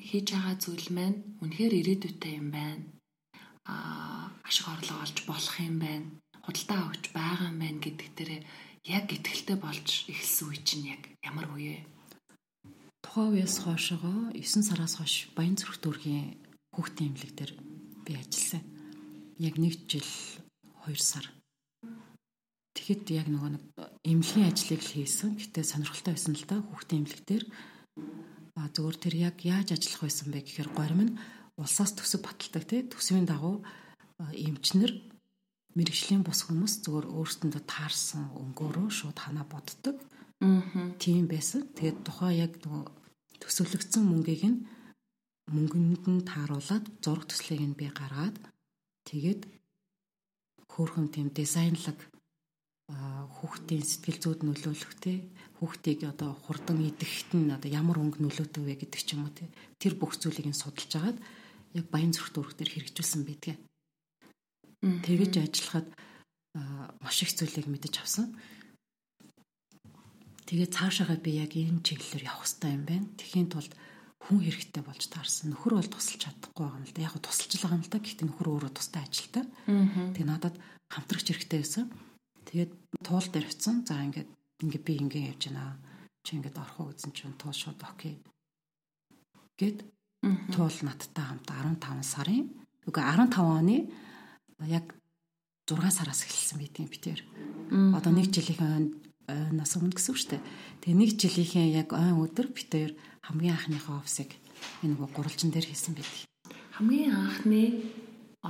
хийж байгаа зүйл маань үнэхээр ирээдүйтэй юм байна. Ашиг орлого олж болох юм байна. Худалдаа авч байгаа юм байна гэдэг дээрээ яг итгэлтэй болж эхэлсэн үе чинь яг ямар үе? Тухайн үеэс хойшоо 9 сараас хойш Баянзүрх дүүргийн хүүхдийн эмнэлэг дээр би ажилласан. Яг 1 жил 2 сар. Тэгэхэд яг нөгөө нэг эмнэлгийн ажлыг хийсэн. Гэтэ сонирхолтой байсан л да хүүхдийн эмнэлэг дээр зөвөр тэр яг яаж ажиллах байсан бэ гэхээр горим нь улсаас төсөв баталдаг тий төсвийн дагуу эмчнэр мэрэгжлийн бус хүмүүс зөвөр өөрсдөндөө таарсан өнгөөрөө шууд ханаа боддог. Тийм байсан. Тэгээд тухайн яг төсөвлөгдсөн мөнгөнд нь тааруулаад зураг төслийг нь би гаргаад тэгээд хөөрхөн тийм дизайнлаг хүүхдийн сэтгэл зүйд нөлөөлөхтэй хүүхдийг одоо хурдан идэхэд нь одоо ямар өнгө нөлөөтэй вэ гэдэг ч юм уу тэр бүх зүйлийг нь судалж агаад яг Баянзүрх дүүрэг дээр хэрэгжүүлсэн байдгээ. Тэгэж ажиллахад маш их зүйлийг мэдэж авсан. Тэгээ цаашаагаа би яг энэ чиглэлээр явах хэрэгтэй юм байна. Тэхийн тулд хүн хэрэгтэй болж таарсан. Нөхөр бол тусалж чадахгүй байгаа юм л да. Яг тусалж байгаа юм л да. Гэхдээ нөхөр өөрөө тустай ажилтай. Тэгээ надад хамтрагч хэрэгтэй байсан. Тэгээд туул дээр очсон. За ингээд би ингээд явж байна. Чи ингээд орох уу гэсэн чинь туул шууд окей гэд туул надтай хамт 15 сарын үгүй 15 оны яг 6 сараас эхэлсэн байдгийн битэр. Одоо 1 жилийн ойноос өмнө гэсэн үг шүү дээ. Тэгээ 1 жилийнхээ яг ойн өдөр битэр хамгийн анхныхаа офсыг энэ гурвалжин дээр хийсэн байдаг. Хамгийн анхны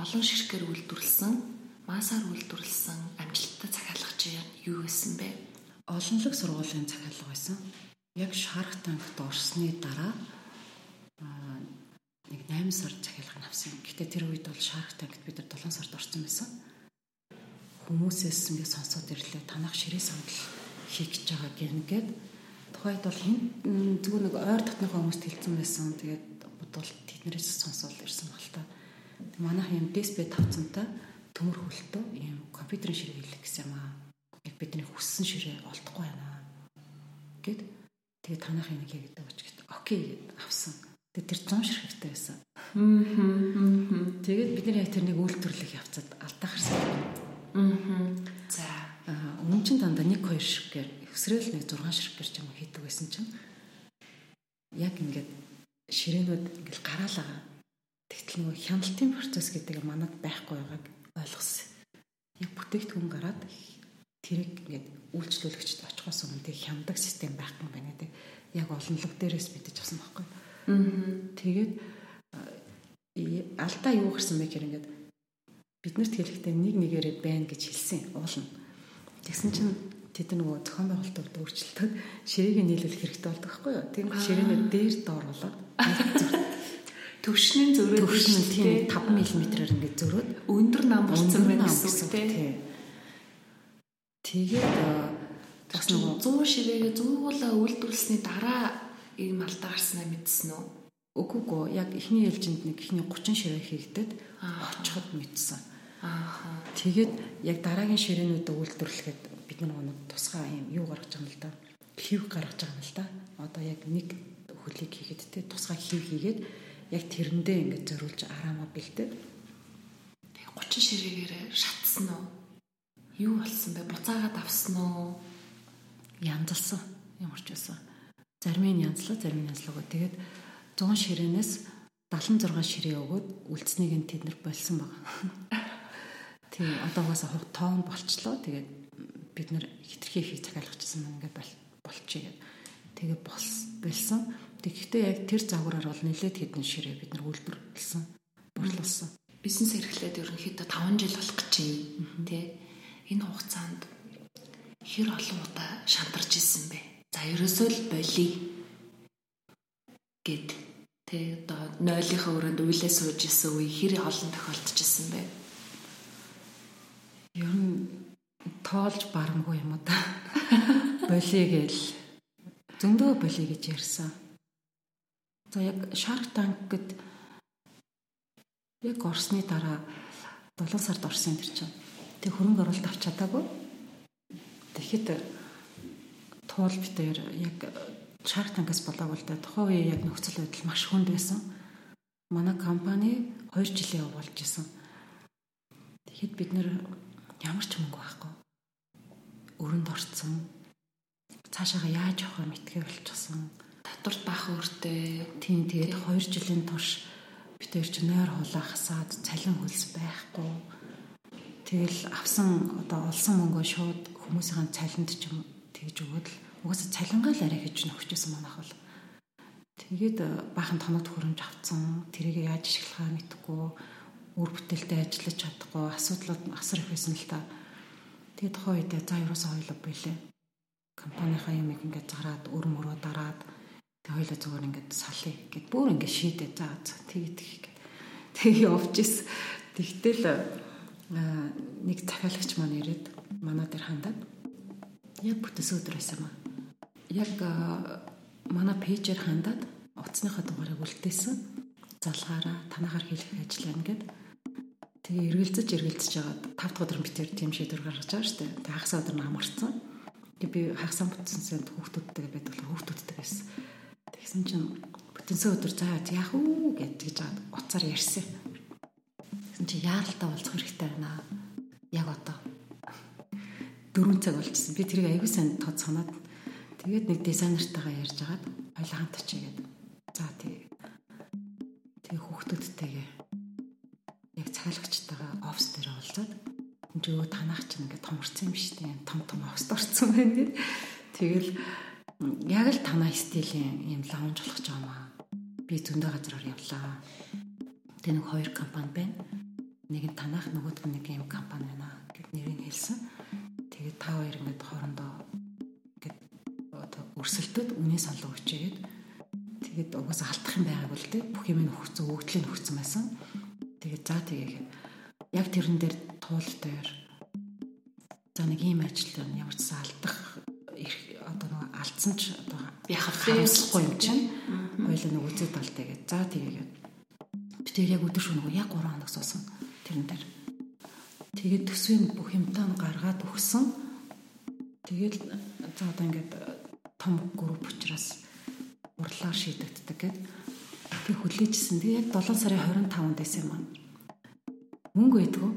олон ширхгээр үйлдвэрлсэн, масаар үйлдвэрлсэн амжилттай захиалгач юу байсан бэ? Олонлог сургуулийн захиалга байсан. Яг Shark Tank-т орсны дараа нэг 8 сар захиалга авсан. Гэхдээ тэр үед бол Shark Tank-т бид 7 сард орсон байсан. Хүмүүсээс ингээд сонсоод ирлээ. Танах ширээ сандал хийх гэж байгаа гэнгээд тухайд бол зүгээр нэг ойр дотны хүмүүст хэлсэн байсан. Тэгээд бодвол тэднэрээс сонсоод ирсэн бол та. Манайх юм дэсбэ тавцантай төмөр хөлтөө ийм компьютерийн ширээ хийх гэсэн юм аа. Яг бидний хүссэн ширээ олдохгүй байна гэд. Тэгээд танах энийг хийгээд байгаа ч гэдэг. Окей гэд авсан. Тэгээд тэр 100 ширхэгтэй байсан. Тэгээд бид нэр тэр нэг үйлдвэрлэх явцад алдаа гарсан. За өмнө чинь дандаа 1-2 ширхгээр өсрөөл нэг 6 ширхгээр ч юм хийдэг байсан чинь яг ингээд ширээнүүд ингээд гараалаа. Тэгтэл нөгөө хяналтын процесс гэдэг нь манад байхгүй байгааг ойлгосон. Яг бүтээгдэхүүн гараад тэрийг ингээд үйлчлүүлэгчд очихоос өмнө тэг хямдаг систем байхгүй байна гэдэг. Яг олонлог дээрээс мэдэж авсан байхгүй. Тэгээд алдаа юу гэрсэн бэ гэхээр ингээд биднэрт хэлэхдээ нэгээрээ байна гэж хэлсэн уулна. Тэгсэн чинь тэд нөгөө зохион байгуулалтад өөрчлөлтөд ширээгээ нийлүүлэх хэрэгтэй болдог байхгүй юу? Тийм ширээнээ дээр дооруулаад төвшнийн зөрөөд төвшнэн тийм 5 мм-ээр ингээд зөрөөд өндөр нам болсон байх гэсэн үг тийм. Тэгээд бас нөгөө 100 ширээгээ 100-уулаа үйлдвэрлэсний дараа ийм алдаа гарснаа мэдсэн үү? Үгүй яг эхний ээлжинд нэг эхний 30 ширээ хийгдэд очиход мэдсэн. Тэгээд яг дараагийн ширээнүүдээ үйлдвэрлэхэд бид нэг тусгай юм юу гаргаж байгаа юм л да. Хив гаргаж байгаа юм л да. Одоо яг нэг хөлийг хийгээд те тусгай хив хийгээд яг тэрэндээ ингээд зориулж араамаа бэлдээд. Тэгээ 30 ширээгээр шатсан уу? Юу болсон бэ? Буцаагаад авсан уу? Янзалсан. Ямар ч байсан. Зарим нь янзлаа, зарим нь янзлаагүй. Тэгээд 100 ширээнээс 76 ширээ өгөөд үлдснийг нь тэд нар болсон баг. Тийм одоогоос хог тоон болчлоо. Тэгээд бид нар хитрхи хий захиалгачихсан ингээд болчихъя. Тэгээд болсон. Тэгэхдээ яг тэр загвараар бол нэлээд хэдэн ширээ бид нар үйлдвэрлэсэн, борлуулсан. Бизнес эрхлээд ерөнхийдөө 5 жил болох гэж байна. Тэ. Энэ хугацаанд хэр олон удаа шантарч ирсэн бэ? За ерөөсөө л болий гэд тэ одоо нойлынхаа өрөөнд үйлээ сууж исэн үе хэр олон тохиолдчихсан бэ? Ер нь тоолж барамгүй юм уу та? Болий гэл зөндөө болий гэж ярьсан. За яг Shark Tank гэд яг орсны дараа 7 сард орсон тэр чинь. Тэг хөрөнгө оруулалт авч чадаагүй. Тэгэхэд туул битээр яг Shark Tank-аас болоог л да тухайн үеийн яг нөхцөл байдал маш хүнд байсан. Манай компани 2 жилийн өв болж исэн. Тэгэхэд бид нэр ямар ч мөнгө байхгүй. Өрөнд орцсон. Цаашаага яаж явахаа мэдгүй болчихсон. Татварт баах өөртэй. Тийм тэгээд 2 жилийн турш бид төр чи нойр хулаа хасаад цалин хөлс байхгүй. Тэгэл авсан одоо олсон мөнгөө шууд хүмүүсийн цалинд ч юм тэгж өгөөд л угаасаа цалингаа л арай хийж нөхчихсэн манайх бол. Тэгээд баахан томог хөрөмж авцсан. Тэрийг яаж ашиглахаа мэдгүй. Үр бүтээлтэй ажиллаж чадахгүй асуудлууд асар их байсан л та. Тэгээд тухайн үедээ за юусаа ойлоо билээ. Компанийнхаа юм ингээд зараад өр мөрөө дараад тэг хоёлоо зүгээр ингээд салъя гэд бүр ингээд шийдээ заа тэгэх гэд. Тэг явж ирсэн. Тэгтэл нэг захиалагч маань ирээд манай дээр хандаад яг бүтээс өдөр байсан маа. Яг манай пэйжээр хандаад утасныхаа дугаарыг үлдээсэн. Залгаараа танахаар хийх ажил байна гэд. Тэгээ эргэлзэж жагаад 5 дахь өдөр битэр тийм шийдвэр гаргаж байгаа шүү дээ. Тэг хагас өдөр намарцсан. Тэг би хагасан бүтсэнсэнд хүүхдүүдтэйгээ байдаг хүүхдүүдтэй байсан. Тэгсэн чинь бүтэнсээ өдөр заа яах уу гэж жаад уцаар ярьсан. Тэгсэн чинь яаралтай болцох хэрэгтэй байна. Яг одоо 4 цаг болчихсон. Би тэрийг аягүй сайн тооцоонаад тэгээд нэг дизайнертайгаа ярьж жаад хоёул хамт очигээд за тэгээ хүүхдүүдтэйгээ яг цаалагчтайгаа офс дээр уулзаад энэ юу танах чинь ингээд томорцсон юм шүү дээ. Том офст орцсон байна гэдэг. Тэгэл яг л танаа стилийн юм лаунж болох жаамаа. Би зөндөө газараар явлаа. Тэ нэг 2 компани байна. нэг нь танах, нөгөөх нь нэг юм компани байна гэд нэрийг хэлсэн. Тэгээд та хоёр ингээд хоорондоо ингээд одоо өрсөлдөд үнийн салуу өчөөгээд тэгээд угаасаа алдах юм байгаагүй л дээ. Бүх юм нь өгцөн, өгдөл нь өгцөн байсан. Тэгээд за тэгээд яг тэрэн дээр туултаар за нэг ийм ажил байна. Ямар ч сан алдах одоо нэг алдсан ч одоо яхахгүй юм чинь. Хойлоо нэг үзэд алдаа гэж. За тэгээд тэр яг өдөр шөнөгүй яг 3 хоног суусан тэрэн дээр. Тэгээд төсвийн бүх юмтай гаргаад өгсөн. Тэгээд за одоо ингээд том групп учраас урлаар шийдэгддэг гэд. Тэг хүлээжсэн. Тэгээд 7 сарын 25-нд байсан юм аа. Мөнгө өгдөгөө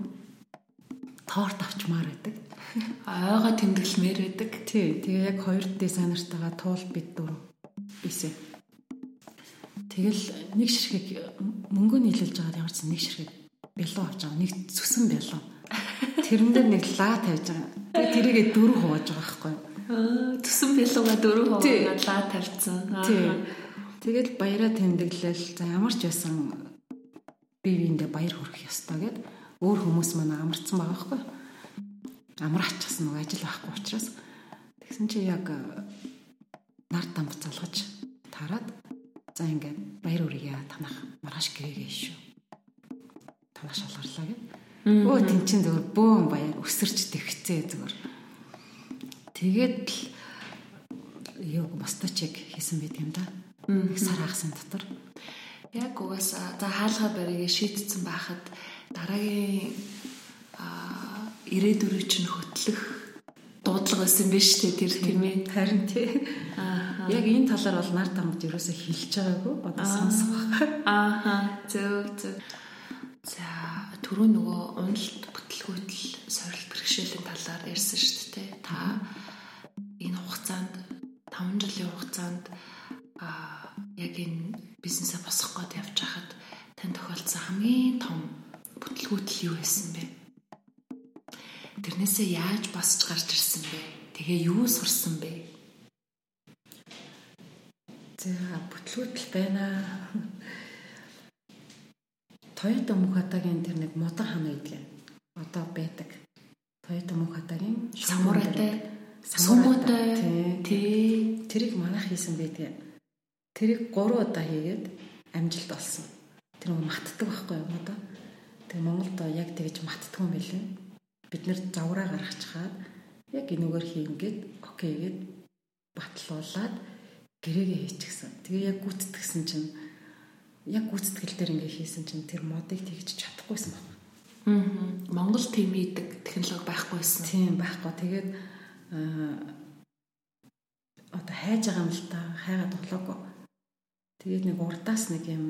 торт авчмаар байдаг. Ойгоо тэмдэглэмээр байдаг. Тий. Тэгээ яг хоёр дэс санартайгаа туул бид дөрөв ийсэн. Тэгэл нэг ширхэг мөнгө нийлүүлж байгаа ямар ч нэг ширхэг бэлүү авч байгаа. Нэг зүсэн бэлүү. Тэрэн дээр нэг лаа тавьж байгаа. Тэгээ тэрийгээ дөрөв хувааж байгаа байхгүй юу? Аа, зүсэн бэлүүгээ дөрөв хуваагаад лаа тавьсан. Аа. Тэгэл баяраа тэмдэглэл. За ямар ч байсан бивиндээ баяр хүрэх ёстой гэд өөр хүмүүс манай амарцсан байгаа байхгүй юу? Амар ачаасан нэг ажил байхгүй учраас тэгсэн чи яг нар там залгаж тараад за ингээд баяр үргээ танах маргааш гээгээ шүү. Танах шалгарлаа гэв. Өө тэнцэн зөвөр бөөн баяр өсөрч тэгцээ зөвөр. Тэгээд л юу бастаа чек хийсэн байт юм да. Нэг сар хагасан дотор яг угаасаа за хаалга баригээ шийдсэн байхад дараагийн ирээдүрөө чинь хөтлөх дуудлага байсан биш үү тэр тийм харин тий. Аа. Яг энэ талаар бол нар тамд ерөөсөө хэлж байгаагүй бодож сонсох. Аа. Зөв. За түрүү нөгөө уналт бүтлгүүтэл сорилт бэрхшээлийн талаар ярьсан шүү дээ. Та энэ хугацаанд 5 жилийн хугацаанд яг энэ бизнесээ босгох гээд явж хахад тань тохиолдсон хамгийн том бүтлгүүтэл юу байсан бэ? Тэрнээсээ яаж босч гарч ирсэн бэ? Тэгээ юу сурсан бэ? За бүтлгүүтэл байна. Тоёта Мөхатагийн тэр нэг модон хана гэдэг нь одоо байдаг. Тоёта Мөхатагийн самурайтай тий тэрийг манайх хийсэн байдаг. Тэрийг 3 удаа хийгээд амжилт олсон. Тэр нь маттдаг байхгүй юу одоо? Тэг Монголд яг тэгж маттдаг юм билээ. Бид нэр завраа гаргачихад яг энүүгээр хийнгээд окейгээд батлуулаад гэрээгээ хийчихсэн. Тэгээ яг гүйтдгсэн чинь яг гүйтдгэл дээр ингээ хийсэн чинь тэр модыг тэгж чадахгүйсэн байна. Аа. Монгол тийм идэг технологи байхгүйсэн. Тийм байхгүй. Тэгээд одоо хайж байгаа юм л та хайгаад болоогүй. Тэгээд нэг урдаас нэг юм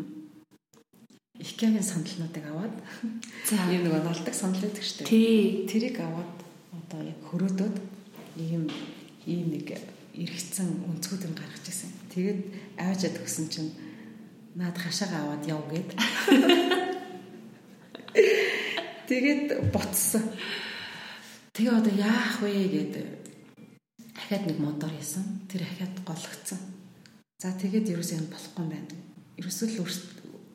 ихкийн сандалнуудыг аваад ийм нэг налдаг сандал гэдэг шүү дээ. Тий, тэрийг аваад одоо яг хөрөөдөд ийм нэг эргэцсэн өнцгүүдэн гаргаж ирсэн. Тэгээд аажаа төгсөн чинь наад хашаагаа аваад яв гээд. Тэгээд буцсан. Тэгээ одоо яах вэ гэдэг ахаад нэг мотор хийсэн. Тэр ахаад голгцсан. За тэгээд ерөөсөө энэ болохгүй юм байна. Ерөөсөө л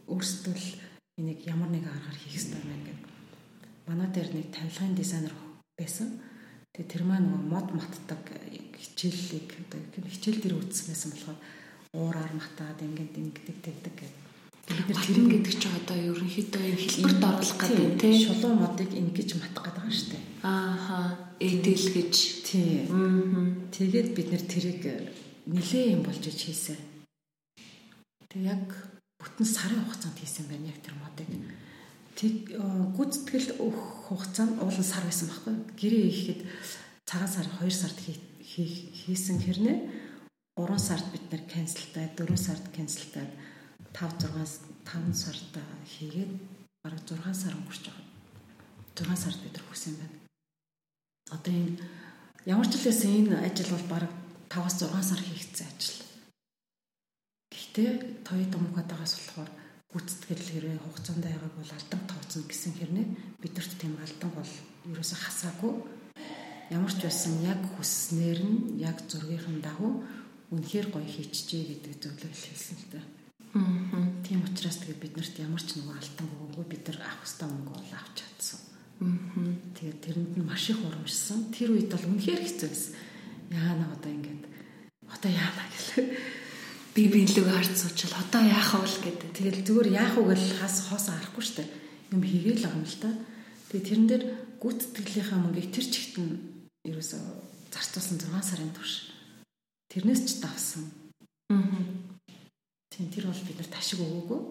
өөрсдөө л энийг ямар нэгэн аргаар хийх хэрэгтэй байна гэдэг. Манай дээр нэг танилгын дизайнер байсан. Тэгээ тэр маань нөгөө мод матдаг хичээллийг одоо хичээл дээр үзсэн байсан болохоор уураар матаад ингээд ингэдэг гэдэг. Тэгэхээр тэр ингэдэг чинь одоо ерөнхийдөө хэлбэрт оруулах гэдэг тийм шулуу модыг ингэж матах гэдэг юм шүү дээ. Ааха. Эдэл гэж. Тийм. Тэгээд бид нэр тэрийг нэлээ юм болж хийсэн. Тэг яг бүтэн сарын хугацаанд хийсэн байна яг тэр модыг. Тэг гүцэтгэл өөх хугацаанд уулын сар байсан байхгүй. Гэрээ хийхэд цагаан сар 2 сард хийсэн хэрнээ 3 сард бид нэр канселтай, 4 сард канселтай, 5 сард хийгээд бараг 6 сар өнгөрч байгаа. 6 сард бид хүсэн байна. Одоо энэ ямар ч л байсан энэ ажил бол бараг 5-6 сар хийгдсэн ажил. Гэхдээ тоёд өмгөөдөөс болохоор гүцэтгэл хэрэг хугацаанд байгааг бол алдан тооцно гэсэн хэрнээ бидэрт тийм алдан бол ерөөсө хасаагүй. Ямар ч байсан яг хүснээр нь яг зургийнхэн дагуу үнэхээр гоё хийчихжээ гэдэг зүйлийг хэлсэн л дээ. Тийм учраас тэгээд бид нарт ямар ч нэг алтан өгөөгүй бид нар авах ёстой мөнгө ол авч чадсан. Тэгээд тэрэнд нь маш их урамшсан. Тэр үед бол үнэхээр хэцүү байсан. Яана одоо ингээд одоо яана гэлээ. Би биелүүг хард суучил одоо яах вэ гэдэг. Тэгэл зүгээр яах вэ гэл хас хоос арахгүй штэ. Юм хийгээл байгаа юм л та. Тэгээд тэрэн дээр гүйтгэлийнхаа мөнгөийг тэр чигт нь ерөөсөө зарцуулсан 6 сарын турш. Тэрнээс ч давсан. Тэр бол бид нар ташиг өгөөгүй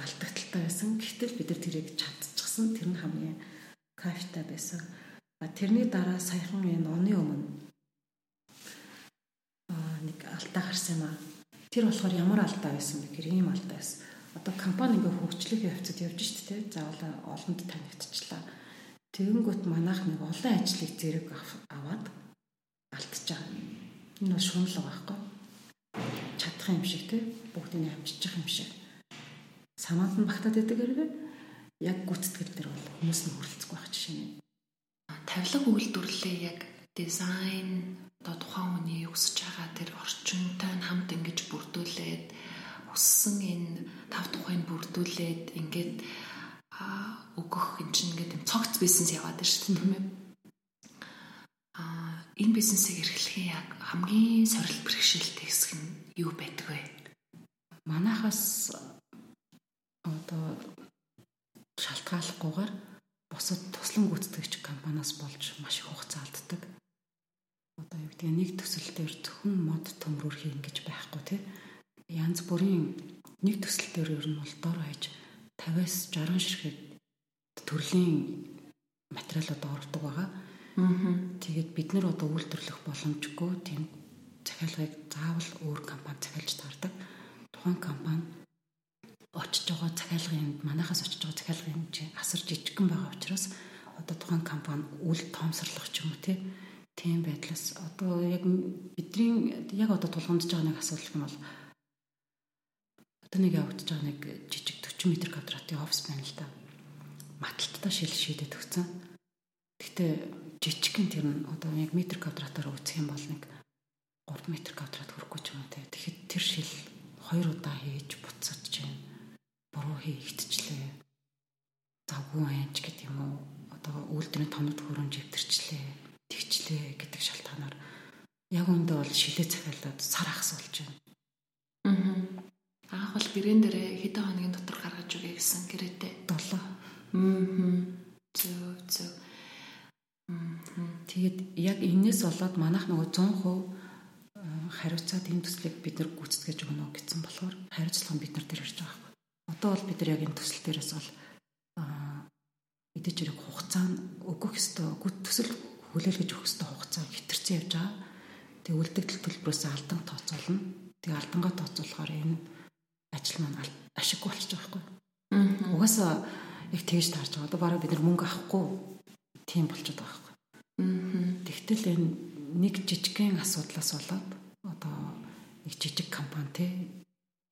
алдагдaltaй байсан. Гэтэл бид нар тэрийг чадчихсан. Тэр нь хамгийн кайфтай байсан. Тэрний дараа саяхан энэ оны өмнө нэг алдаа гарсан юм аа. Тэр болохоор ямар алдаа байсан бэ гэхээр ийм алдаа байсан. Одоо компани ингээ хөгжлийн явцад явж шít те. Заавал олонд танигдчихлаа. Тэгэнгүүт манайх нэг олон ажлыг зэрэг аваад алдчихаг. Энэ бол шунал байхгүй. Чадах юм шиг те бүгдийг амжиж юм шиг санаанд нь багтаад байдаг хэрэг яг гүцэтгэл дээр бол хүмүүс нь хөрөлцөхгүй байх жишээ нь тавилга үйлдвэрлэлээ яг дизайн одоо тухайн хүний өсөж байгаа тэр орчинтой нь хамт ингэж бүрдүүлээд өссөн энэ тав тухайн бүрдүүлээд ингээд өгөх энэ чинь ингээд цогц бизнес яваад шүү дээ тийм ээ энэ бизнесийг эрхлэхийн яг хамгийн сорил бэрхшээлтэй хэсэг нь юу байдаг вэ? Манайхаас одоо шалтгааллахгүйгээр бусад туслан гүйцэтгэгч компаниас болж маш их хугацаа алддаг. Одоо юу гэдэг нэг төсөл дээр зөвхөн мод төмрөр хий ингэж байхгүй тийм. Янз бүрийн нэг төсөл дээр ер нь бол дор хаяж 50-60 ширхэг төрлийн материалууд ордог байгаа. Тэгээд бид нар одоо үйлдвэрлэх боломжгүй тийм захиалгыг заавал өөр компани захиалж таардаг. Тухайн компани очиж байгаа захиалгын манайхаас очиж байгаа захиалгын хэмжээ асар жижигхэн байгаа учраас одоо тухайн компани үл тоомсорлох ч юм уу тийм байдлаас одоо яг бидний яг одоо тулгамдж байгаа нэг асуудал нь бол одоо нэг явагдаж байгаа нэг жижиг 40 м квадратын офис байна л да. Маталттай шил шийдэд өгсөн. Гэхдээ жижигхэн тэр нь одоо яг метр квадратаар үүсэх юм бол нэг 3 м квадрат хүрэхгүй ч юм уу те. Тэгэхэд тэр шил 2 удаа хийж буцаж чинь буруу хийгдчихлээ. Завгүй анч гэдэг юм уу. Одоо үйлдвэрийн томд хөрөнд хэвтэрчлээ, тэгчлээ гэдэг шалтгаанаар яг үүндээ бол шилээ захиалаад сар ахсуулж байна. Аах бол гэрэн дээрээ хэдэн хоногийн дотор гаргаж өгье гэсэн гэрээтэй. 7. Зөв. Тэгээд яг энэс болоод манайх нөгөө 100% хариуцаад энэ төслийг бид нар гүйцэтгэж өгнө гэсэн болохоор хариуцлага нь бид нар дээр ирж байгаа хэрэг. Одоо бол бид нар яг энэ төсөл дээрээс бол мэдээж хэрэг хугацаа нь өгөх ёстой, төсөл хүлээлгэж өгөх ёстой хугацаа хэтэрсэн явж байгаа. Тэг үлдэгдэл төлбөрөөс алдан тооцоолно. Тэг алдангаа тооцоолохоор энэ ажил маань ашиггүй болчих жоох байхгүй. Угаасаа яг тэгж таарч байгаа. Одоо бараг бид нар мөнгө авахгүй тийм болчиход байгаа хэрэг. Тэгтэл энэ нэг жижигхэн асуудлаас болоод одоо нэг жижиг компани те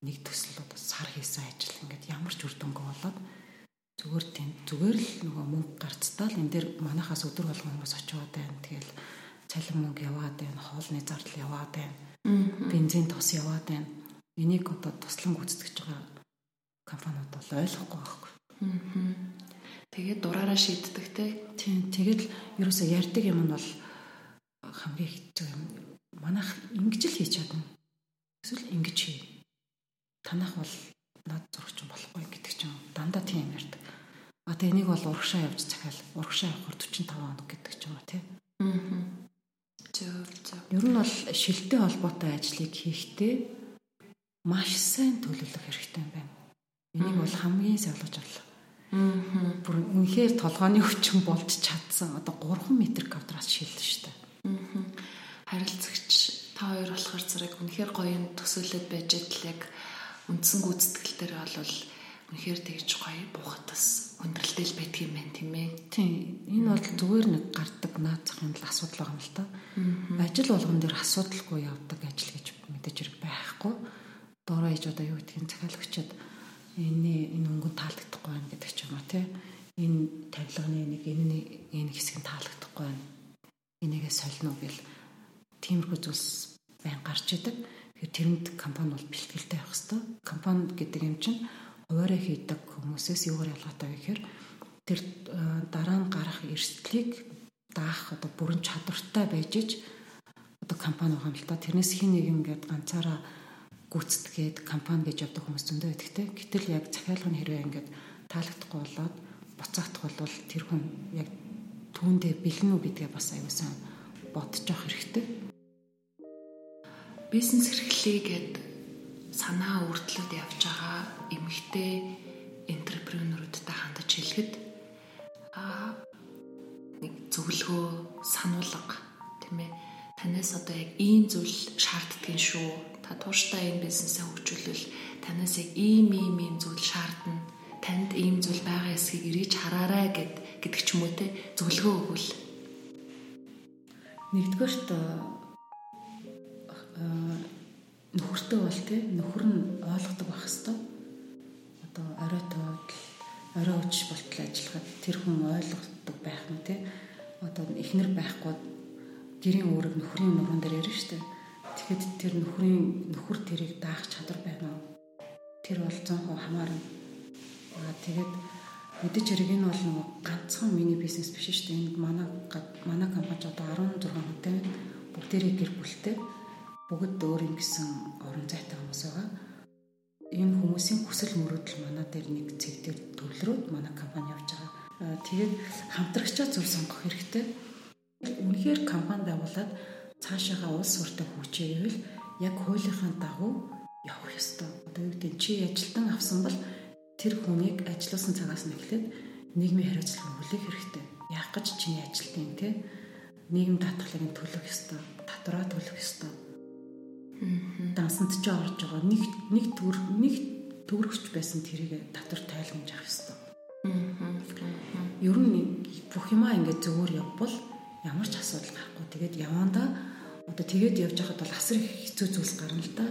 нэг төсөл одоо сар хийсэн ажил ингээд ямар ч үр дүнгүй болоод зүгээр л нөгөө мөнгө гарцтаал энэ дээр манахаас өдөр болгоноос очиод байна. Тэгэл цалин мөнгө яваад байна, хоолны зардал яваад байна, бензин тос яваад байна. Энийг одоо туслан гүйцэтгэж байгаа компаниуд бол ойлгохгүй байхгүй. Тэгээд дураараа шийддэг тийм. Тэгээд ерөөсөө ярьдаг юм нь бол хамгийн хэцүү юм. Манайх ингэж л хийж чадна. Эсвэл ингэж хий. Танах бол над зурагч болохгүй гэдэг ч юм. Дандаа тийм ярьдаг. Одоо энийг бол урагшаа явж захиал. Урагшаа явахаар 45 хоног гэдэг ч юм уу тийм. Ер нь бол шилтэй холбоотой ажлыг хийхдээ маш сайн төлөвлөх хэрэгтэй юм байна. Энийг бол хамгийн савлаж авлаа. Бүр үнэхээр толгойн өвчин болж чадсан. Одоо 3 м квадрат шилэн штэ. Харилцагч та хоёр болохоор зэрэг үнэхээр гоё төсөөлөд байж байгаа яг үндсэн гүйцэтгэл дээр бол үнэхээр тэгж гоё бухатас өндрөлтэй л байдаг юм байна тийм ээ. Тийм. Энэ бол зүгээр нэг гардаг наацхан л асуудал байгаа юм л та. Ажил болгон дээр асуудалгүй явдаг ажил гэж мэдээж хэрэг байхгүй. Дороо хийж одоо юу гэдгийг захиалагчид энэ өнгөнд таалагдахгүй байна гэдэг ч юм уу тий. Энэ тавилганы энэ хэсэг нь таалагдахгүй байна. Энийгээ солино гэл тиймэрхүү зүйлс байн гарч идэг. Тэгээд тэрэнд компани бол бэлтгэлтэй байх хэвээр. Компани гэдэг юм чинь хуваараа хийдэг хүмүүсээс юугаар ялгаатай гэхээр тэр дараа нь гарах эрсдлийг даах одоо бүрэн чадвартай байж ич одоо компани байгаа юм л та. Тэрнээс хин нэг ингээд ганцаараа гүцэтгээд компани гэж явдаг хүмүүс зөндөө байдагтэй. Гэтэл яг захиалгын хэрвээ ингээд таалагдахгүй болоод буцаагдах бол тэр хүн яг түүндээ бэлэн үү гэдгээ бас аюулсан бодож явах хэрэгтэй. Бизнес эрхлэлгээд санаа өртлөд явж байгаа эмэгтэй энтерпренеруудтай хандаж хэлэхэд нэг зөвлөгөө, сануулга тийм ээ. Танаас одоо яг ийм зүйл шаарддаг шүү. Та тууштай энэ бизнесээ хөгжүүлвэл танаас яг ийм зүйл шаардна. Танд ийм зүйл байгаа эсэхийг эргэж хараарай гэдэг ч юм уу те зөвлөгөө өгвөл. Нэгдүгээрт нөхөртэй бол те нөхөр нь ойлгодог байх хэвээр. Одоо орой ууч болтол ажиллахад тэр хүн ойлгодог байх нь те. Одоо эхнэр байхгүй гэрийн үүрэг нөхрийн нуруунд дээр ярина шүү дээ. Тэгэхэд тэр нөхөр тэрийг даах чадвар байна уу? Тэр бол 100% хамаарна. Тэгээд мэдээж хэрэг энэ бол нэг ганцхан миний бизнес биш шүү дээ. Энд манай компани одоо 16 хүнтэй бүгдээрээ гэр бүлтэй. Бүгд өөр юм гэсэн орон зайтай хүмүүс байгаа. Энэ хүмүүсийн хүсэл мөрөөдөл манай дээр нэг цэгтэр төвлөрөөд манай компани явж байгаа. Тэгээд хамтрагчаа зөв сонгох хэрэгтэй. Үнэхээр компани байгуулад цаашаага улс уртаа хөгжөөйвэл яг хуулийнхаа дагуу явах ёстой. Одоо юу гэдэг чи ажилтан авсан бол тэр хүнийг ажилласан цагаас нь эхлээд нийгмийн хариуцлага хүлээх хэрэгтэй. Яг гэж чиний ажилтан тий нийгэм татгалыг төлөх ёстой. Татвараа төлөх ёстой. Дансанд ч орж байгаа нэг төгрөгч байсан тэрийг татвар тайлгамж авах ёстой. Ер нь бүх юмаа ингээд зөвөр явбал ямар ч асуудал гарахгүй. Тэгээд явандаа одоо тэгээд явж байхад бол асар их хэцүү зүйл гарна л да.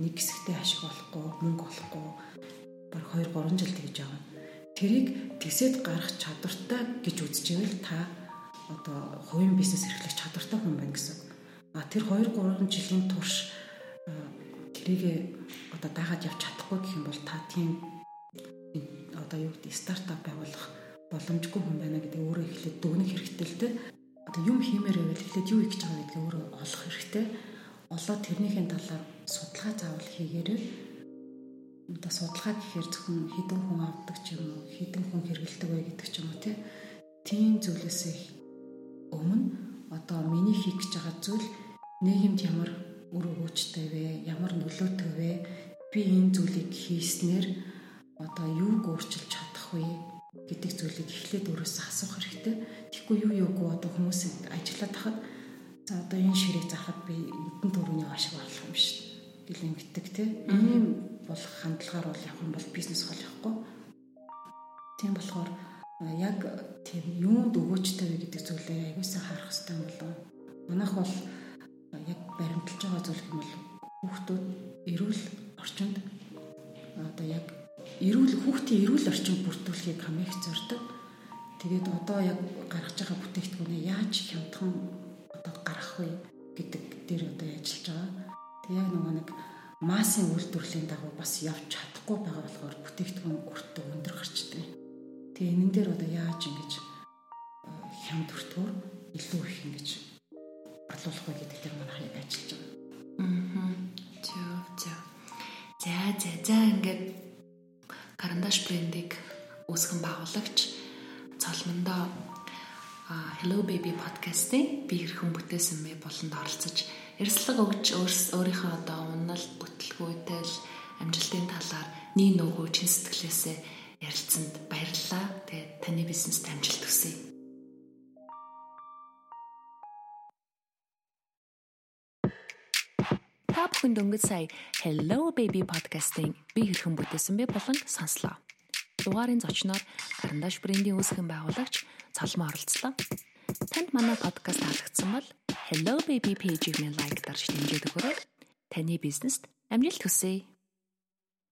Нэг хэсэгтээ ашиг болохгүй, мөнгө болохгүй. Бараг 2-3 жил тэгж явна. Тэрийг тэгсэд гарах чадвартай гэж үзчихвэл та одоо хувийн бизнес эрхлэх чадвартай хүн байна гэсэн. Тэр 2-3 жилийн турш тэрийг одоо даагаад явж чадахгүй гэх юм бол та тийм одоо юу гэдэг стартап байгуулах боломжгүй хүн байна гэдэг өөрөө эхлээд дүгнэх хэрэгтэй л дээ. Одоо юм хиймээр байвал эхлээд юу хийж байгаа гэдгийг өөрөө олох хэрэгтэй. Олоо тэрнийхэн талаар судалгаа заавал хийгээрэй. Одоо судалгаа гэхээр зөвхөн хэдэн хүн авдаг ч юм уу, хэдэн хүн хэрэгэлдэг вэ гэдэг ч юм уу тийм зүйлээсээ өмнө одоо миний хийх гэж байгаа зүйл нийгэмд ямар үр өгөөжтэй вэ, ямар нөлөөтэй вэ, би энэ зүйлийг хийснээр одоо юуг өөрчилж чадах вэ гэдэг зүйлийг эхлээд өөрөөсөө асуух хэрэгтэй. Тэгэхгүй юу одоо хүмүүс ажиллаад хахад за одоо энэ ширийг зарахад би эдэн төрөний ашиг болох юм биш гэлэн гэдэг тийм болох хандлагаар бол яг юм бол бизнес хол явахгүй. Тийм болохоор яг тийм юунд өгөөжтэй вэ гэдэг зүйлээ аюулсаа харах хэрэгтэй болов. Манайх бол яг баримталж байгаа зүйл юм бол хүүхдүүд эрүүл орчинд одоо яг хүүхдийн эрүүл орчин бүрдүүлэхийг хамгийн их зорддог. Тэгээд одоо яг гаргаж байгаа бүтээгдэхүүнээ яаж хямдхан одоо гаргах вэ гэдэг дээр одоо ажиллаж байгаа. Тэгээд нэг массын үйлдвэрлэлийн дагуу бас явж чадахгүй байгаа болохоор бүтээгдэхүүн өртөө өндөр гарчдаг. Тэгээд энэ дээр одоо яаж ингэж хямд өртөөр илүү их ингэж олуулах вэ гэдэг дээр манай хаяг ажиллаж байгаа. За ингэж Карандаш брендийг үүсгэн байгуулагч Цолмондоо Hello Baby podcast-ийн би хэрхэн бүтээсэн мэ болонд оролцож ярилцлага өгч өөрийнхөө одоо унал бүтлгүүтэл амжилтын талаар нийн нөгөө чин сэтгэлээсээ ярилцсанд баярлалаа. Тэгээд таны бизнест амжилт хүсье. Та бүхэн дөнгөж сая Hello Baby podcast-ийн би хэрхэн бүтээсэн бэ болон сонслоо. Дугаарын зочноор Карандаш брендийн үүсгэн байгуулагч Цолмон оролцлоо. Танд манай podcast таалагдсан бол Hello Baby page-ийг минь лайк дарж дэмжиж өгөөрэй. Таны бизнест амжилт хүсье.